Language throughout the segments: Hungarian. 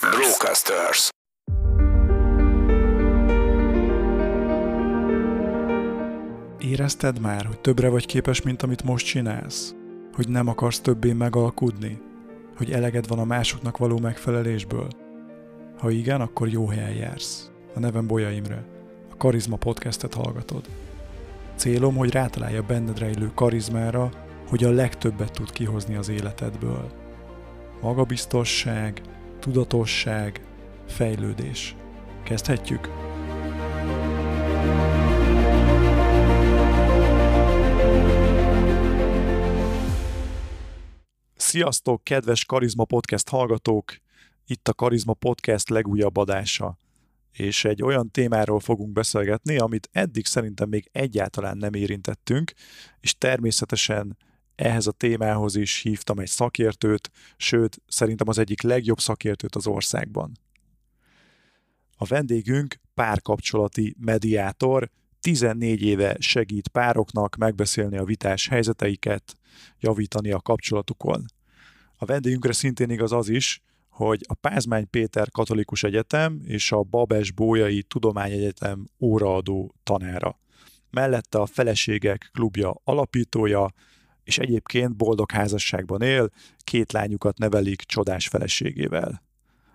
Brocasters. Érezted már, hogy többre vagy képes, mint amit most csinálsz? Hogy nem akarsz többé megalkudni? Hogy eleged van a másoknak való megfelelésből? Ha igen, akkor jó helyen jársz. A nevem Bolya Imre. A Karizma Podcastet hallgatod. Célom, hogy rátalálja benned rejlő karizmára, hogy a legtöbbet tud kihozni az életedből. Magabiztosság, tudatosság, fejlődés. Kezdhetjük? Sziasztok, kedves Karizma Podcast hallgatók! Itt a Karizma Podcast legújabb adása. És egy olyan témáról fogunk beszélgetni, amit eddig szerintem még egyáltalán nem érintettünk, és természetesen ehhez a témához is hívtam egy szakértőt, sőt, szerintem az egyik legjobb szakértőt az országban. A vendégünk párkapcsolati mediátor, 14 éve segít pároknak megbeszélni a vitás helyzeteiket, javítani a kapcsolatukon. A vendégünkre szintén igaz az is, hogy a Pázmány Péter Katolikus Egyetem és a Babes-Bolyai Tudományegyetem óraadó tanára. Mellette a Feleségek Klubja alapítója, és egyébként boldog házasságban él, 2 lányukat nevelik csodás feleségével.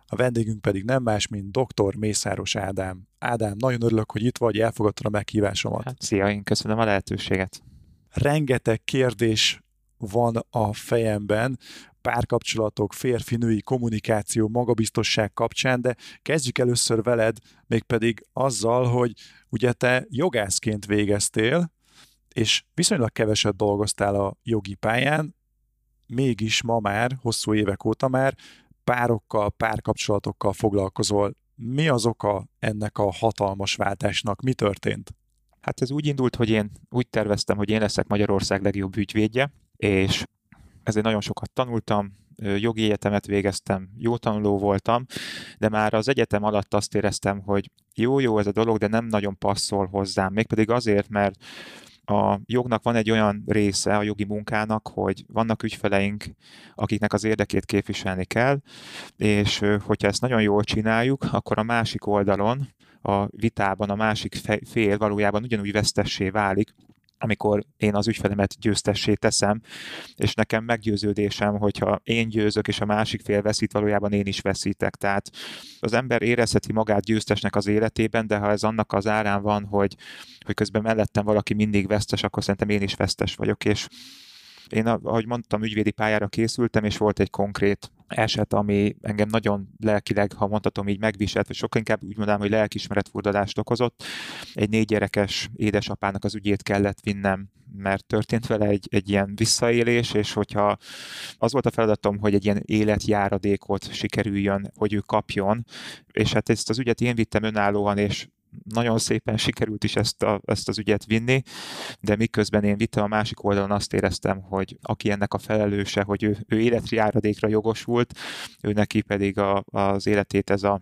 A vendégünk pedig nem más, mint dr. Mészáros Ádám. Ádám, nagyon örülök, hogy itt vagy, elfogadtad a meghívásomat. Hát, szia, én köszönöm a lehetőséget. Rengeteg kérdés van a fejemben, párkapcsolatok, férfi-női kommunikáció, magabiztosság kapcsán, de kezdjük először veled, mégpedig azzal, hogy ugye te jogászként végeztél, és viszonylag keveset dolgoztál a jogi pályán, mégis ma már, hosszú évek óta már párokkal, párkapcsolatokkal foglalkozol. Mi az oka ennek a hatalmas váltásnak? Mi történt? Hát ez úgy indult, hogy én úgy terveztem, hogy én leszek Magyarország legjobb ügyvédje, és ezért nagyon sokat tanultam, jogi egyetemet végeztem, jó tanuló voltam, de már az egyetem alatt azt éreztem, hogy jó ez a dolog, de nem nagyon passzol hozzám. Mégpedig azért, mert a jognak van egy olyan része a jogi munkának, hogy vannak ügyfeleink, akiknek az érdekét képviselni kell, és hogyha ezt nagyon jól csináljuk, akkor a másik oldalon, a vitában a másik fél valójában ugyanúgy vesztessé válik, amikor én az ügyfelemet győztessé teszem, és nekem meggyőződésem, hogyha én győzök, és a másik fél veszít, valójában én is veszítek. Tehát az ember érezheti magát győztesnek az életében, de ha ez annak az árán van, hogy közben mellettem valaki mindig vesztes, akkor szerintem én is vesztes vagyok. És én, ahogy mondtam, ügyvédi pályára készültem, és volt egy konkrét eset, ami engem nagyon lelkileg, ha mondhatom, így megviselt, vagy sokkal inkább úgy mondanám, hogy lelkiismeretfurdalást okozott. Egy 4 gyerekes édesapának az ügyét kellett vinnem, mert történt vele egy ilyen visszaélés, és hogyha az volt a feladatom, hogy egy ilyen életjáradékot sikerüljön, hogy ő kapjon, és hát ezt az ügyet én vittem önállóan, és nagyon szépen sikerült is ezt az ügyet vinni, de miközben én vittem a másik oldalon, azt éreztem, hogy aki ennek a felelőse, hogy ő életjáradékra jogosult, ő neki pedig az életét ez a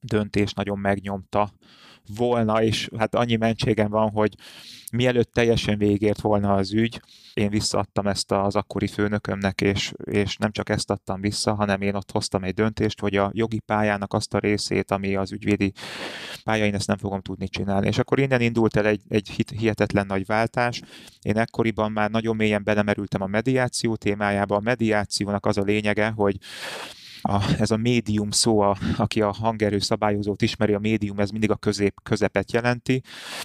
döntés nagyon megnyomta volna, és hát annyi mentségem van, hogy mielőtt teljesen végért volna az ügy, én visszaadtam ezt az akkori főnökömnek, és nem csak ezt adtam vissza, hanem én ott hoztam egy döntést, hogy a jogi pályának azt a részét, ami az ügyvédi pálya, én ezt nem fogom tudni csinálni. És akkor innen indult el egy hihetetlen nagy váltás. Én ekkoriban már nagyon mélyen belemerültem a mediáció témájába. A mediációnak az a lényege, hogy ez a médium szó, aki a hangerő szabályozót ismeri, a médium, ez mindig a közepet jelenti,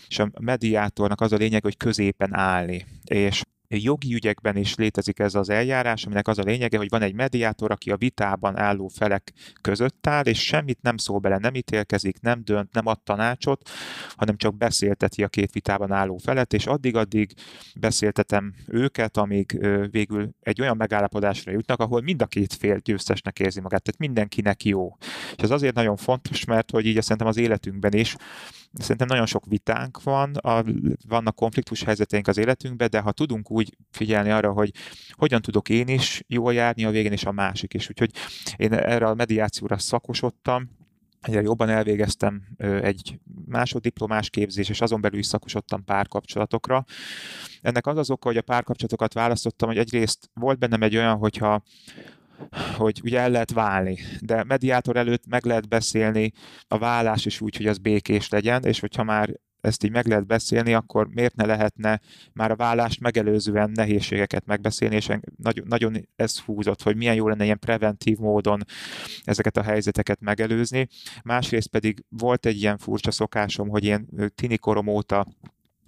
és a mediátornak az a lényeg, hogy középen állni. És jogi ügyekben is létezik ez az eljárás, aminek az a lényege, hogy van egy mediátor, aki a vitában álló felek között áll, és semmit nem szól bele, nem ítélkezik, nem dönt, nem ad tanácsot, hanem csak beszélteti a 2 vitában álló felet, és addig beszéltetem őket, amíg végül egy olyan megállapodásra jutnak, ahol mind a 2 fél győztesnek érzi magát, tehát mindenkinek jó. És ez azért nagyon fontos, mert hogy így szerintem az életünkben is, szerintem nagyon sok vitánk van, vannak konfliktus helyzeteink az életünkben, de ha tudunk úgy figyelni arra, hogy hogyan tudok én is jól járni, a végén is a másik is. Úgyhogy én erre a mediációra szakosodtam, egyre jobban elvégeztem egy másoddiplomás képzés, és azon belül is szakosodtam párkapcsolatokra. Ennek az oka, hogy a párkapcsolatokat választottam, hogy egyrészt volt bennem egy olyan, hogyha hogy ugye el lehet válni, de mediátor előtt meg lehet beszélni a válás is úgy, hogy az békés legyen, és hogyha már ezt így meg lehet beszélni, akkor miért ne lehetne már a válást megelőzően nehézségeket megbeszélni, és nagyon, nagyon ez húzott, hogy milyen jó lenne ilyen preventív módon ezeket a helyzeteket megelőzni. Másrészt pedig volt egy ilyen furcsa szokásom, hogy én tinikorom óta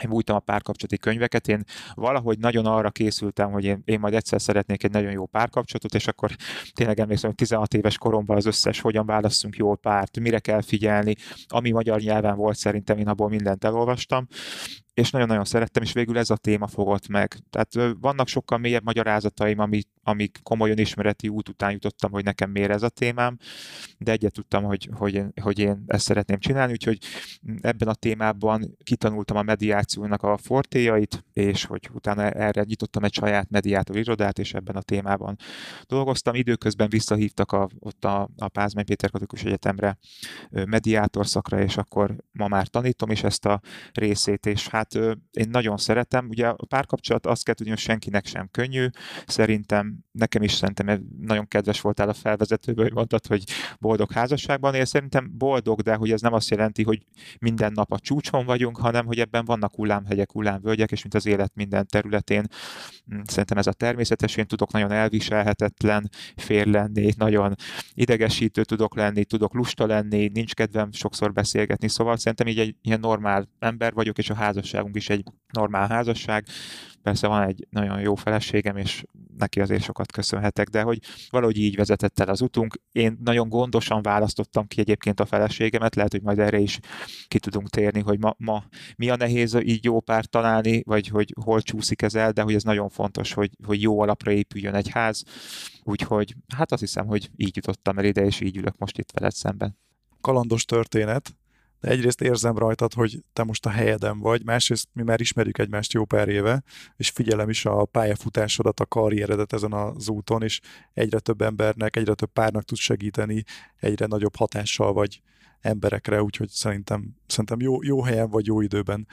bújtam a párkapcsolati könyveket, én valahogy nagyon arra készültem, hogy én majd egyszer szeretnék egy nagyon jó párkapcsolatot, és akkor tényleg emlékszem, hogy 16 éves koromban az összes hogyan válasszunk jól párt, mire kell figyelni, ami magyar nyelven volt szerintem, én abból mindent elolvastam, és nagyon-nagyon szerettem, és végül ez a téma fogott meg. Tehát vannak sokkal mélyebb magyarázataim, amik komolyan ismereti út után jutottam, hogy nekem miért ez a témám, de egyet tudtam, hogy én ezt szeretném csinálni, úgyhogy ebben a témában kitanultam a mediációnak a fortéjait, és hogy utána erre nyitottam egy saját mediátor irodát, és ebben a témában dolgoztam. Időközben visszahívtak ott a Pázmány Péter Katolikus Egyetemre mediátor szakra, és akkor ma már tanítom is ezt a részét, és hát én nagyon szeretem. Ugye a párkapcsolat, azt kell tudni, hogy senkinek sem könnyű. Nekem is nagyon kedves voltál a felvezetőből, hogy mondtad, hogy boldog házasságban él. Szerintem boldog, de hogy ez nem azt jelenti, hogy minden nap a csúcson vagyunk, hanem hogy ebben vannak hullámhegyek, hullámvölgyek, és mint az élet minden területén. Szerintem ez a természetes, én tudok nagyon elviselhetetlen férj lenni, nagyon idegesítő tudok lenni, tudok lusta lenni, nincs kedvem sokszor beszélgetni, szóval szerintem így egy ilyen normál ember vagyok, és a házasságunk is egy normál házasság. Persze van egy nagyon jó feleségem, és neki azért sokat köszönhetek, de hogy valahogy így vezetett el az utunk. Én nagyon gondosan választottam ki egyébként a feleségemet, lehet, hogy majd erre is ki tudunk térni, hogy ma mi a nehéz így jó párt találni, vagy hogy hol csúszik ez el, de hogy ez nagyon fontos, hogy jó alapra épüljön egy ház. Úgyhogy hát azt hiszem, hogy így jutottam el ide, és így ülök most itt veled szemben. Kalandos történet. De egyrészt érzem rajtad, hogy te most a helyeden vagy, másrészt mi már ismerjük egymást jó pár éve, és figyelem is a pályafutásodat, a karrieredet ezen az úton, és egyre több embernek, egyre több párnak tudsz segíteni, egyre nagyobb hatással vagy emberekre, úgyhogy szerintem jó helyen vagy jó időben.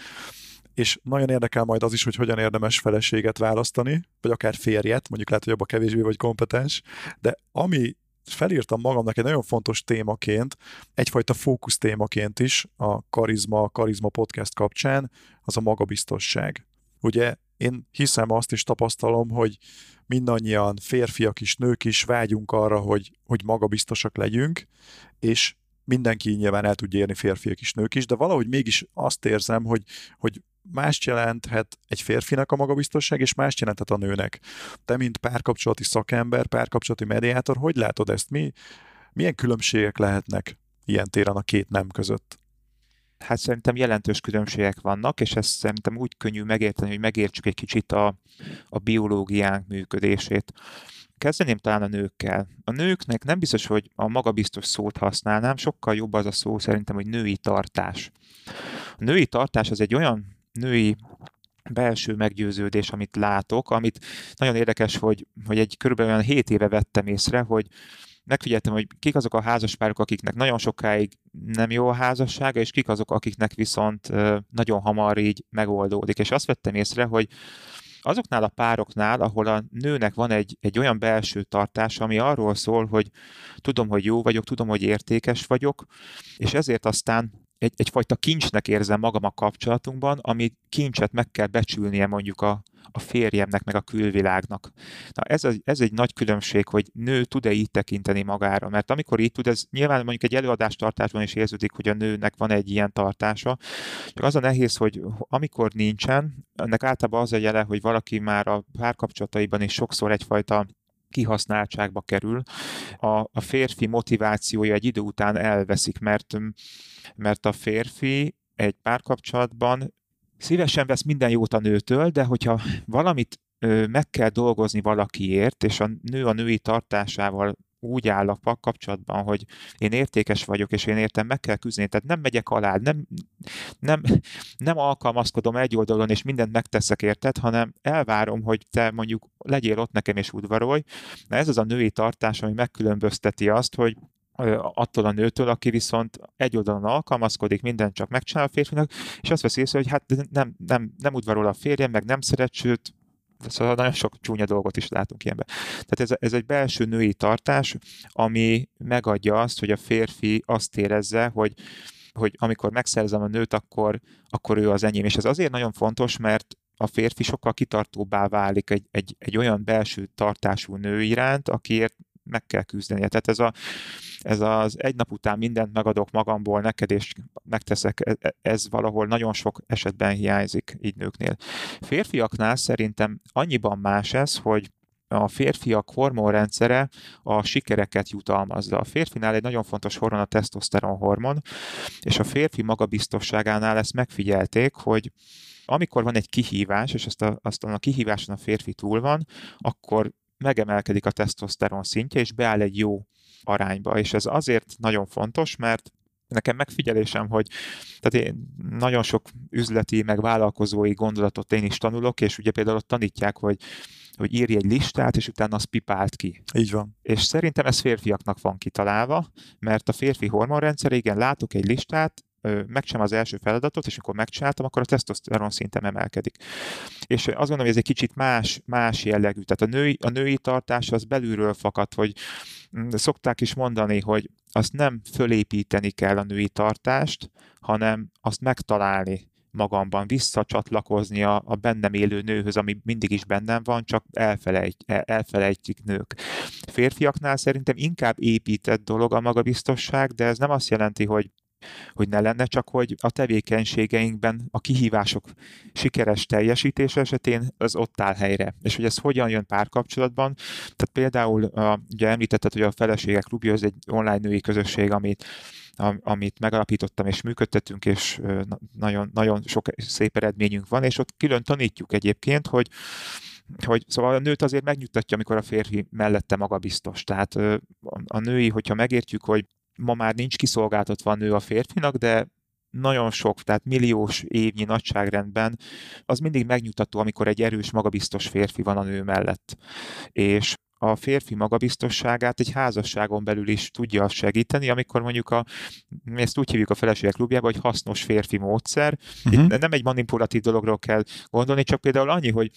És nagyon érdekel majd az is, hogy hogyan érdemes feleséget választani, vagy akár férjet, mondjuk lehet, hogy abba kevésbé vagy kompetens, de ami felírtam magamnak egy nagyon fontos témaként, egyfajta fókusz témaként is a Karizma Podcast kapcsán, az a magabiztosság. Ugye én hiszem azt is tapasztalom, hogy mindannyian férfiak is, nők is vágyunk arra, hogy magabiztosak legyünk, és mindenki nyilván el tudja érni, férfiak is, nők is, de valahogy mégis azt érzem, hogy mást jelenthet egy férfinak a magabiztosság, és mást jelenthet a nőnek. Te, mint párkapcsolati szakember, párkapcsolati mediátor, hogy látod ezt? Milyen különbségek lehetnek ilyen téren a két nem között? Hát szerintem jelentős különbségek vannak, és ezt szerintem úgy könnyű megérteni, hogy megértsük egy kicsit a biológiánk működését. Kezdeném talán a nőkkel. A nőknek nem biztos, hogy a magabiztos szót használnám, sokkal jobb az a szó szerintem, hogy női tartás. A női tartás az egy olyan női belső meggyőződés, amit látok, amit nagyon érdekes, hogy egy körülbelül olyan 7 éve vettem észre, hogy megfigyeltem, hogy kik azok a házaspárok, akiknek nagyon sokáig nem jó a házassága, és kik azok, akiknek viszont nagyon hamar így megoldódik. És azt vettem észre, hogy azoknál a pároknál, ahol a nőnek van egy olyan belső tartása, ami arról szól, hogy tudom, hogy jó vagyok, tudom, hogy értékes vagyok, és ezért aztán egyfajta kincsnek érzem magam a kapcsolatunkban, ami kincset meg kell becsülnie mondjuk a férjemnek, meg a külvilágnak. Na ez egy nagy különbség, hogy nő tud-e így tekinteni magára, mert amikor így tud, ez nyilván mondjuk egy előadástartásban is érződik, hogy a nőnek van egy ilyen tartása, csak az a nehéz, hogy amikor nincsen, ennek általában az a jele, hogy valaki már a párkapcsolataiban is sokszor egyfajta kihasználtságba kerül, a férfi motivációja egy idő után elveszik, mert a férfi egy párkapcsolatban szívesen vesz minden jót a nőtől, de hogyha valamit meg kell dolgozni valakiért, és a nő a női tartásával úgy állok a kapcsolatban, hogy én értékes vagyok, és én értem, meg kell küzdeni, tehát nem megyek alá, nem alkalmazkodom egy oldalon, és mindent megteszek érted, hanem elvárom, hogy te mondjuk legyél ott nekem, és udvarolj. Na ez az a női tartás, ami megkülönbözteti azt, hogy attól a nőtől, aki viszont egy oldalon alkalmazkodik, mindent csak megcsinál a férfinak, és azt veszi észre, hogy hát nem udvarol a férjem, meg nem szeret, sőt, Szóval nagyon sok csúnya dolgot is látunk ilyenben. Tehát ez egy belső női tartás, ami megadja azt, hogy a férfi azt érezze, hogy amikor megszerzem a nőt, akkor ő az enyém. És ez azért nagyon fontos, mert a férfi sokkal kitartóbbá válik egy olyan belső tartású nő iránt, akiért meg kell küzdenie. Tehát ez az egy nap után mindent megadok magamból neked, és megteszek, ez valahol nagyon sok esetben hiányzik így nőknél. Férfiaknál szerintem annyiban más ez, hogy a férfiak hormonrendszere a sikereket jutalmazza. A férfinál egy nagyon fontos hormon a tesztoszteron hormon, és a férfi magabiztosságánál ezt megfigyelték, hogy amikor van egy kihívás, és aztán a kihíváson a férfi túl van, akkor megemelkedik a tesztoszteron szintje, és beáll egy jó arányba. És ez azért nagyon fontos, mert nekem megfigyelésem, hogy tehát én nagyon sok üzleti, meg vállalkozói gondolatot én is tanulok, és ugye például ott tanítják, hogy írj egy listát, és utána azt pipáld ki. Így van. És szerintem ez férfiaknak van kitalálva, mert a férfi hormonrendszer, igen, látok egy listát, megcsinálom az első feladatot, és amikor megcsináltam, akkor a tesztoszteron szintem emelkedik. És azt gondolom, hogy ez egy kicsit más jellegű. Tehát a női tartás az belülről fakad, hogy szokták is mondani, hogy azt nem fölépíteni kell a női tartást, hanem azt megtalálni magamban, visszacsatlakozni a bennem élő nőhöz, ami mindig is bennem van, csak elfelejtjük nők. Férfiaknál szerintem inkább épített dolog a magabiztosság, de ez nem azt jelenti, hogy ne lenne, csak hogy a tevékenységeinkben a kihívások sikeres teljesítése esetén az ott áll helyre. És hogy ez hogyan jön párkapcsolatban, tehát például ugye említetted, hogy a Feleségek Klubja az egy online női közösség, amit megalapítottam és működtetünk, és nagyon, nagyon sok szép eredményünk van, és ott külön tanítjuk egyébként, hogy szóval a nőt azért megnyugtatja, amikor a férfi mellette magabiztos. Tehát a női, hogyha megértjük, hogy ma már nincs kiszolgáltatva a nő a férfinak, de nagyon sok, tehát milliós évnyi nagyságrendben az mindig megnyugtató, amikor egy erős, magabiztos férfi van a nő mellett. És a férfi magabiztosságát egy házasságon belül is tudja segíteni, amikor mondjuk ezt úgy hívjuk a Feleségek Klubjában, hogy hasznos férfi módszer. Uh-huh. Itt nem egy manipulatív dologról kell gondolni, csak például annyi, hogy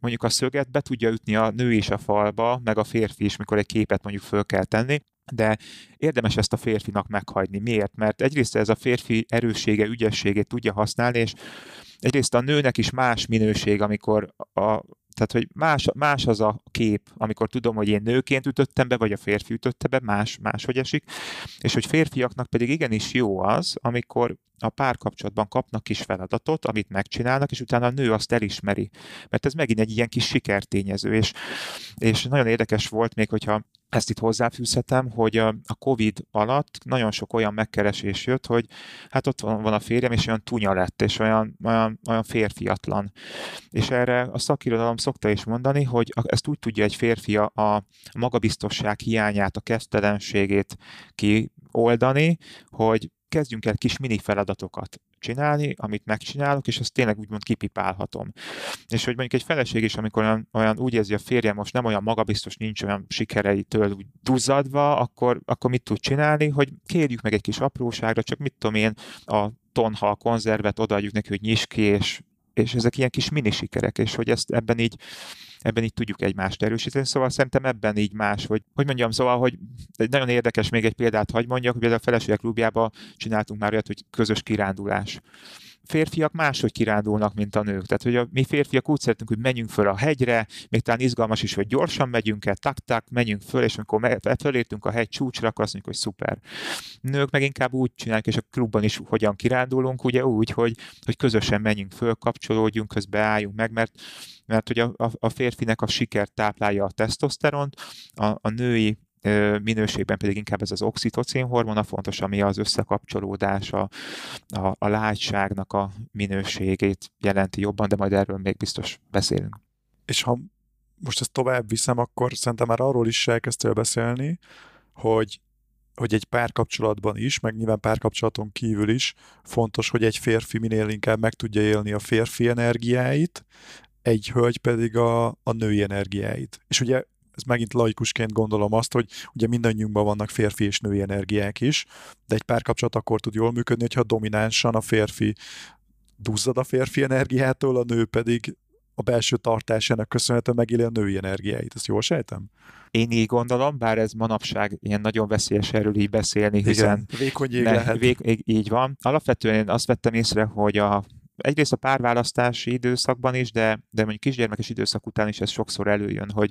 mondjuk a szöget be tudja ütni a nő is a falba, meg a férfi is, mikor egy képet mondjuk föl kell tenni. De érdemes ezt a férfinak meghagyni. Miért? Mert egyrészt ez a férfi erőssége, ügyességét tudja használni, és egyrészt a nőnek is más minőség, amikor tehát, hogy más az a kép, amikor tudom, hogy én nőként ütöttem be, vagy a férfi ütötte be, máshogy esik. És hogy férfiaknak pedig igenis jó az, amikor a párkapcsolatban kapnak kis feladatot, amit megcsinálnak, és utána a nő azt elismeri. Mert ez megint egy ilyen kis sikertényező. És nagyon érdekes volt még, hogyha ezt itt hozzáfűzhetem, hogy a Covid alatt nagyon sok olyan megkeresés jött, hogy hát ott van a férjem, és olyan tunya lett, és olyan férfiatlan. És erre a szakirodalom szokta is mondani, hogy ezt úgy tudja egy férfi a magabiztosság hiányát, a kesztelenségét kioldani, hogy kezdjünk el kis mini feladatokat csinálni, amit megcsinálok, és azt tényleg úgymond kipipálhatom. És hogy mondjuk egy feleség is, amikor olyan úgy érzi, a férjem most nem olyan magabiztos, nincs olyan sikereitől úgy duzzadva, akkor mit tud csinálni, hogy kérjük meg egy kis apróságra, csak mit tudom én, a tonhal konzervet odaadjuk neki, hogy nyisd ki, és ezek ilyen kis mini sikerek, és hogy ezt ebben így tudjuk egymást erősíteni, szóval szerintem ebben így más, hogy mondjam, szóval, hogy nagyon érdekes, még egy példát hagy mondjak, hogy például a Feleségek Klubjában csináltunk már olyat, hogy közös kirándulás. Férfiak máshogy kirándulnak, mint a nők. Tehát, hogy mi férfiak úgy szeretünk, hogy menjünk föl a hegyre, még talán izgalmas is, hogy gyorsan megyünk el, tak-tak, menjünk föl, és amikor fölértünk a hegy csúcsra, akkor azt mondjuk, hogy szuper. Nők meg inkább úgy csinálják, és a klubban is hogyan kirándulunk, ugye úgy, hogy közösen menjünk föl, kapcsolódjunk, közbeálljunk meg, mert hogy a férfinek a siker táplálja a tesztoszteront, a női minőségben pedig inkább ez az oxitocin hormon a fontos, ami az összekapcsolódás, a lágyságnak a minőségét jelenti jobban, de majd erről még biztos beszélünk. És ha most ezt tovább viszem, akkor szerintem már arról is elkezdtél beszélni, hogy egy párkapcsolatban is, meg nyilván párkapcsolaton kívül is fontos, hogy egy férfi minél inkább meg tudja élni a férfi energiáit, egy hölgy pedig a női energiáit. És ugye ez megint laikusként gondolom azt, hogy ugye mindannyiunkban vannak férfi és női energiák is, de egy párkapcsolat akkor tud jól működni, hogyha dominánsan a férfi duzzad a férfi energiától, a nő pedig a belső tartásának köszönhetően megéli a női energiáit. Ezt jól sejtem? Én így gondolom, bár ez manapság ilyen nagyon veszélyes erről így beszélni, hiszen vékony jég lehet. Így van. Alapvetően én azt vettem észre, hogy egyrészt a párválasztási időszakban is, de mondjuk kisgyermekes időszak után is ez sokszor előjön, hogy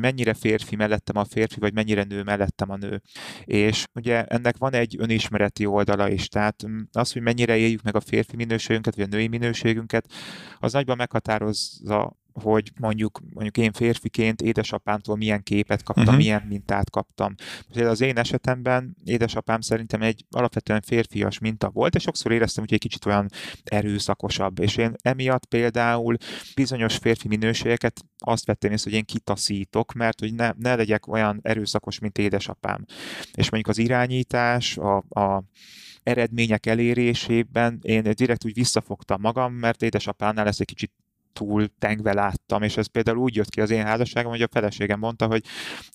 mennyire férfi mellettem a férfi, vagy mennyire nő mellettem a nő. És ugye ennek van egy önismereti oldala is, tehát az, hogy mennyire éljük meg a férfi minőségünket, vagy a női minőségünket, az nagyban meghatározza, hogy mondjuk én férfiként édesapámtól milyen képet kaptam, milyen mintát kaptam. Most az én esetemben édesapám szerintem egy alapvetően férfias minta volt, és sokszor éreztem, hogy egy kicsit olyan erőszakosabb. És én emiatt például bizonyos férfi minőségeket azt vettem észre, hogy én kitaszítok, mert hogy ne legyek olyan erőszakos, mint édesapám. És mondjuk az irányítás, a eredmények elérésében én direkt úgy visszafogtam magam, mert édesapánál ez egy kicsit túl tengve láttam, és ez például úgy jött ki az én házasságom, hogy a feleségem mondta, hogy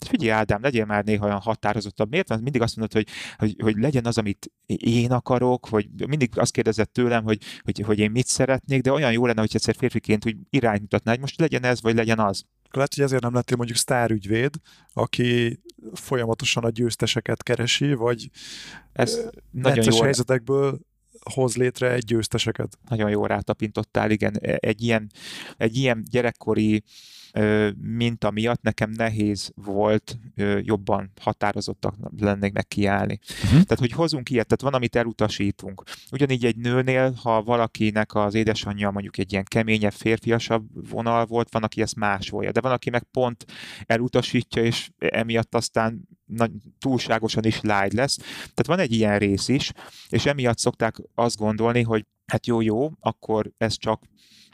figyelj Ádám, legyél már néha olyan határozottabb. Miért? Mert mindig azt mondod, hogy legyen az, amit én akarok, vagy mindig azt kérdezett tőlem, hogy én mit szeretnék, de olyan jó lenne, hogy egyszer férfiként úgy irányt mutatná, hogy most legyen ez, vagy legyen az. Lehet, hogy ezért nem lettél mondjuk sztárügyvéd, aki folyamatosan a győzteseket keresi, vagy necces helyzetekből hoz létre egy győzteseket. Nagyon jól rátapintottál, igen. Egy ilyen gyerekkori minta miatt nekem nehéz volt jobban határozottak lennék meg kiállni. Tehát, hogy hozunk ilyet, tehát van, amit elutasítunk. Ugyanígy egy nőnél, ha valakinek az édesanyja mondjuk egy ilyen keményebb, férfiasabb vonal volt, van, aki ezt másolja. De van, aki meg pont elutasítja, és emiatt aztán túlságosan is lágy lesz. Tehát van egy ilyen rész is, és emiatt szokták azt gondolni, hogy hát jó, akkor ez csak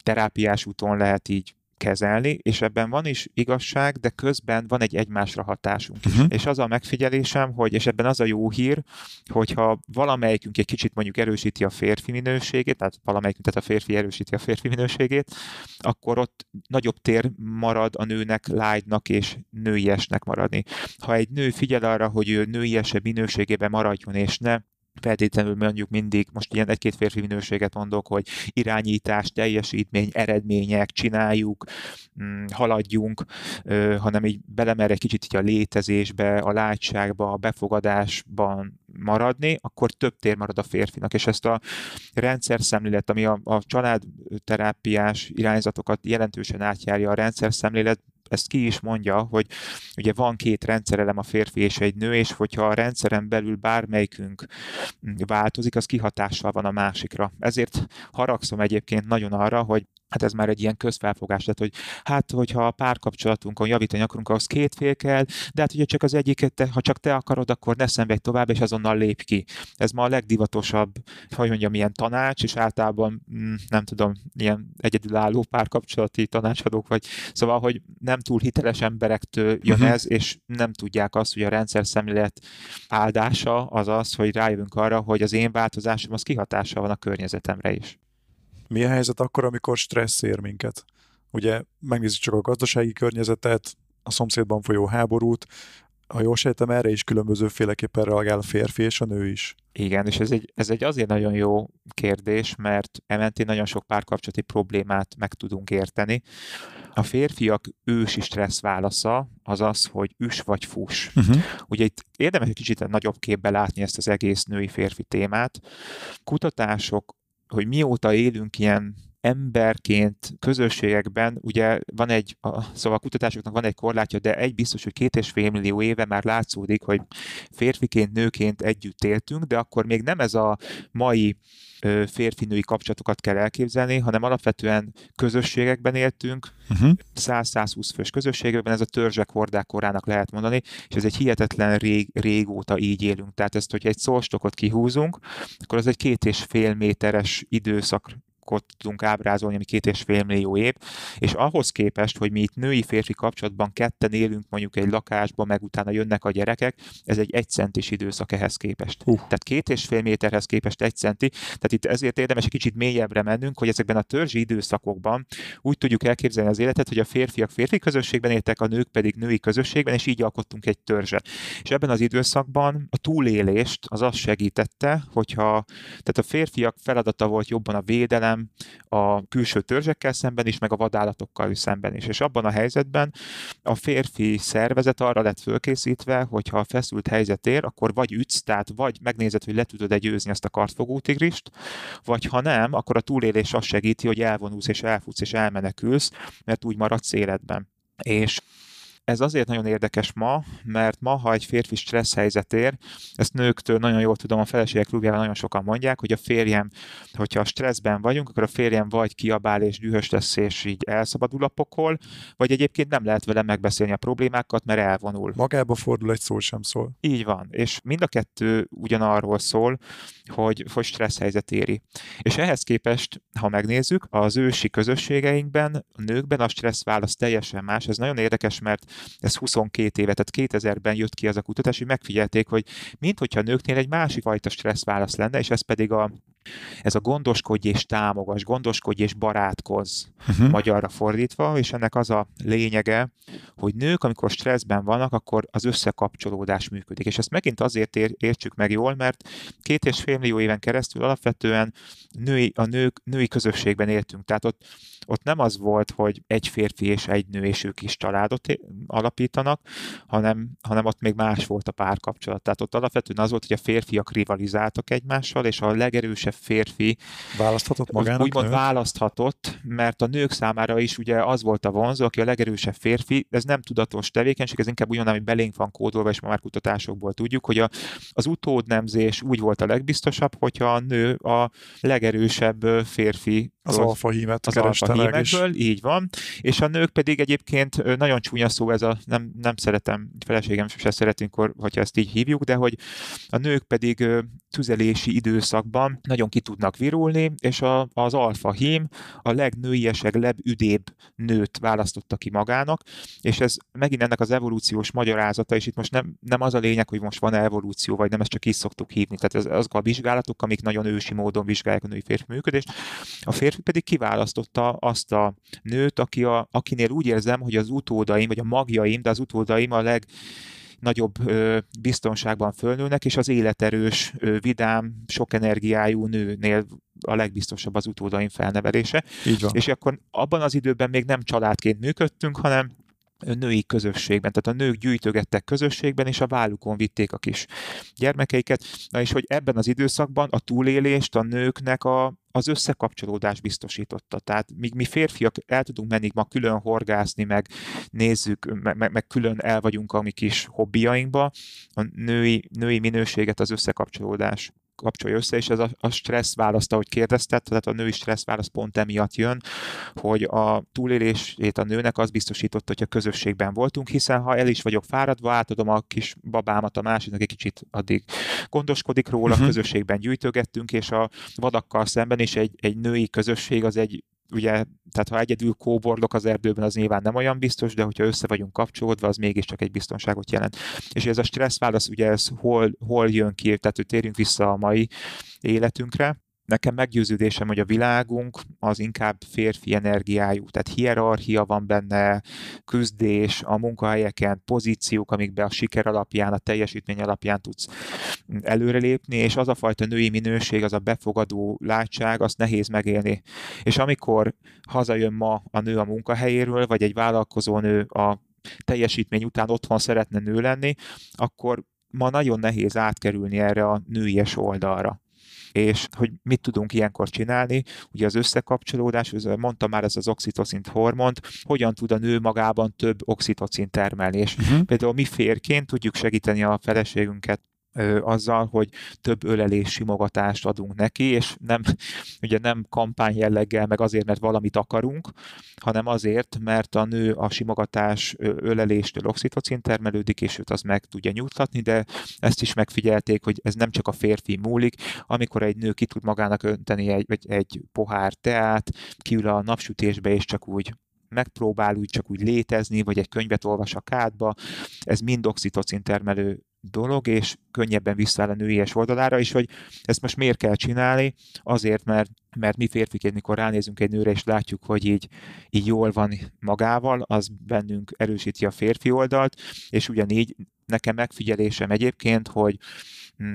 terápiás úton lehet így kezelni, és ebben van is igazság, de közben van egy egymásra hatásunk. És az a megfigyelésem, hogy, és ebben az a jó hír, hogyha valamelyikünk egy kicsit mondjuk erősíti a férfi minőségét, tehát a férfi erősíti a férfi minőségét, akkor ott nagyobb tér marad a nőnek, lágynak és nőiesnek maradni. Ha egy nő figyel arra, hogy ő nőiesebb minőségében maradjon, és ne feltétlenül mondjuk mindig, most ilyen egy-két férfi minőséget mondok, hogy irányítás, teljesítmény, eredmények, csináljuk, haladjunk, hanem így belemer egy kicsit így a létezésbe, a látságba, a befogadásban maradni, akkor több tér marad a férfinak. És ezt a rendszerszemlélet, ami a családterápiás irányzatokat jelentősen átjárja, a rendszerszemlélet, ezt ki is mondja, hogy ugye van két rendszerelem, a férfi és egy nő, és hogyha a rendszeren belül bármelyikünk változik, az kihatással van a másikra. Ezért haragszom egyébként nagyon arra, hogy hát ez már egy ilyen közfelfogás, tehát hogyha a párkapcsolatunkon javítani akarunk, ahhoz két fél kell, de hát ugye csak az egyiket, ha csak te akarod, akkor ne szenvedj tovább, és azonnal lépj ki. Ez ma a legdivatosabb, hogy mondjam, ilyen tanács, és általában nem tudom, ilyen egyedülálló párkapcsolati tanácsadók vagy. Szóval, hogy nem túl hiteles emberektől jön ez, és nem tudják azt, hogy a rendszerszemlélet áldása az az, hogy rájövünk arra, hogy az én változásom az kihatással van a környezetemre is. Mi a helyzet akkor, amikor stressz ér minket? Ugye megnézzük csak a gazdasági környezetet, a szomszédban folyó háborút, ha jól sejtem, erre is különbözőféleképpen reagál a férfi és a nő is. Igen, és ez egy azért nagyon jó kérdés, mert emellett nagyon sok párkapcsolati problémát meg tudunk érteni. A férfiak ősi stressz válasza az az, hogy üss vagy fuss. Ugye itt érdemes egy kicsit nagyobb képbe látni ezt az egész női-férfi témát. Kutatások, hogy mióta élünk ilyen emberként közösségekben, ugye van szóval a kutatásoknak van egy korlátja, de egy biztos, hogy 2,5 millió éve már látszódik, hogy férfiként, nőként együtt éltünk, de akkor még nem ez a mai férfi-női kapcsolatokat kell elképzelni, hanem alapvetően közösségekben éltünk, 100-120 fős közösségekben, ez a törzsek, hordák korának lehet mondani, és ez egy hihetetlen régóta így élünk. Tehát ezt, hogyha egy szolstokot kihúzunk, akkor az egy 2,5 méteres időszak tudunk ábrázolni, ami 2,5 millió év, és ahhoz képest, hogy mi itt női-férfi kapcsolatban ketten élünk mondjuk egy lakásban, meg utána jönnek a gyerekek, ez egy 1 centis időszak ehhez képest. Tehát 2,5 méterhez képest 1 centi, tehát itt ezért érdemes egy kicsit mélyebbre mennünk, hogy ezekben a törzsi időszakokban úgy tudjuk elképzelni az életet, hogy a férfiak férfi közösségben éltek, a nők pedig női közösségben, és így alkottunk egy törzset. És ebben az időszakban a túlélést az segítette, hogyha tehát a férfiak feladata volt jobban a védelem, hanem a külső törzsekkel szemben is, meg a vadállatokkal is szemben is. És abban a helyzetben a férfi szervezet arra lett fölkészítve, hogyha a feszült helyzet ér, akkor vagy ütsz, tehát vagy megnézed, hogy le tudod-e győzni azt a kartfogó tigrist, vagy ha nem, akkor a túlélés azt segíti, hogy elvonulsz és elfutsz és elmenekülsz, mert úgy maradsz életben. És ez azért nagyon érdekes ma, mert ma, ha egy férfi stressz helyzet ér, ezt nőktől nagyon jól tudom, a Feleségek Klubjában nagyon sokan mondják, hogy a férjem, hogyha a stresszben vagyunk, akkor a férjem vagy kiabál és dühös lesz, és így elszabadul a pokol, vagy egyébként nem lehet vele megbeszélni a problémákat, mert elvonul. Magába fordul, egy szó sem szól. Így van, és mind a kettő ugyanarról szól, hogy stressz helyzet éri. És ehhez képest, ha megnézzük, az ősi közösségeinkben, a nőkben a stressz válasz teljesen más. Ez nagyon érdekes, mert ez 22 éve, tehát 2000-ben jött ki az a kutatás, hogy megfigyelték, hogy minthogyha a nőknél egy másik fajta stresszválasz lenne, és ez pedig ez a gondoskodj és támogass, gondoskodj és barátkozz magyarra fordítva, és ennek az a lényege, hogy nők, amikor stresszben vannak, akkor az összekapcsolódás működik. És ezt megint azért értsük meg jól, mert 2,5 millió éven keresztül alapvetően női közösségben éltünk. Tehát ott nem az volt, hogy egy férfi és egy nő, és ők is családot alapítanak, hanem ott még más volt a párkapcsolat. Tehát ott alapvetően az volt, hogy a férfiak rivalizáltak egymással, és a legerősebb férfi választhatott magának, úgymond választhatott, mert a nők számára is ugye az volt a vonzó, aki a legerősebb férfi. Ez nem tudatos tevékenység, ez inkább ugyanolyan, ami belénk van kódolva, és ma már kutatásokból tudjuk, hogy az utódnemzés úgy volt a legbiztosabb, hogyha a nő a legerősebb férfi. Az alfahímet kerestenek is. Így van. És a nők pedig egyébként, nagyon csúnya szó ez a, nem szeretem, feleségem sem szeretünk, hogyha ezt így hívjuk, de hogy a nők pedig tüzelési időszakban nagyon ki tudnak virulni, és az alfahím a legnőiesek, legüdébb nőt választotta ki magának, és ez megint ennek az evolúciós magyarázata, és itt most nem az a lényeg, hogy most van evolúció, vagy nem, ezt csak így szoktuk hívni. Tehát azok a vizsgálatok, amik nagyon ősi módon vizsgálják a női férfi működést, a férfi pedig kiválasztotta azt a nőt, akinél úgy érzem, hogy az utódaim, vagy a magjaim, de az utódaim a legnagyobb biztonságban fölnőnek, és az életerős, vidám, sok energiájú nőnél a legbiztosabb az utódaim felnevelése. Így van. És akkor abban az időben még nem családként működtünk, hanem női közösségben, tehát a nők gyűjtögettek közösségben, és a vállukon vitték a kis gyermekeiket. Na és hogy ebben az időszakban a túlélést a nőknek az összekapcsolódás biztosította. Tehát míg mi férfiak el tudunk menni ma külön horgászni, meg nézzük, meg külön el vagyunk a mi kis hobbiainkba, a női minőséget az összekapcsolódás kapcsolja össze, és ez a stressz választ, ahogy kérdezted, tehát a női stressz válasz pont emiatt jön, hogy a túlélését a nőnek az biztosított, hogyha közösségben voltunk, hiszen ha el is vagyok fáradva, átadom a kis babámat a másiknak, egy kicsit addig gondoskodik róla, közösségben gyűjtögettünk, és a vadakkal szemben is egy női közösség az egy, ugye, tehát ha egyedül kóborlok az erdőben, az nyilván nem olyan biztos, de hogyha össze vagyunk kapcsolódva, az mégiscsak egy biztonságot jelent. És ez a stresszválasz, ugye ez hol jön ki, tehát hogy térjünk vissza a mai életünkre. Nekem meggyőződésem, hogy a világunk az inkább férfi energiájú, tehát hierarchia van benne, küzdés a munkahelyeken, pozíciók, amikben a siker alapján, a teljesítmény alapján tudsz előrelépni, és az a fajta női minőség, az a befogadó látság, azt nehéz megélni. És amikor hazajön ma a nő a munkahelyéről, vagy egy vállalkozó nő a teljesítmény után otthon szeretne nő lenni, akkor ma nagyon nehéz átkerülni erre a nőies oldalra. És hogy mit tudunk ilyenkor csinálni, ugye az összekapcsolódás, mondtam már, ez az oxitocint hormont, hogyan tud a nő magában több oxitocint termelni, és például mi férként tudjuk segíteni a feleségünket azzal, hogy több ölelés, simogatást adunk neki, és nem kampány jelleggel, meg azért, mert valamit akarunk, hanem azért, mert a nő a simogatás, öleléstől oxitocin termelődik, és őt az meg tudja nyugtatni, de ezt is megfigyelték, hogy ez nem csak a férfi múlik, amikor egy nő ki tud magának önteni egy pohár teát, kiül a napsütésbe, és csak úgy megpróbál csak úgy létezni, vagy egy könyvet olvas a kádba, ez mind oxitocin termelő dolog, és könnyebben visszaáll a nőies oldalára, és hogy ezt most miért kell csinálni? Azért, mert mi férfiként, mikor ránézünk egy nőre, és látjuk, hogy így jól van magával, az bennünk erősíti a férfi oldalt, és ugyanígy nekem megfigyelésem egyébként, hogy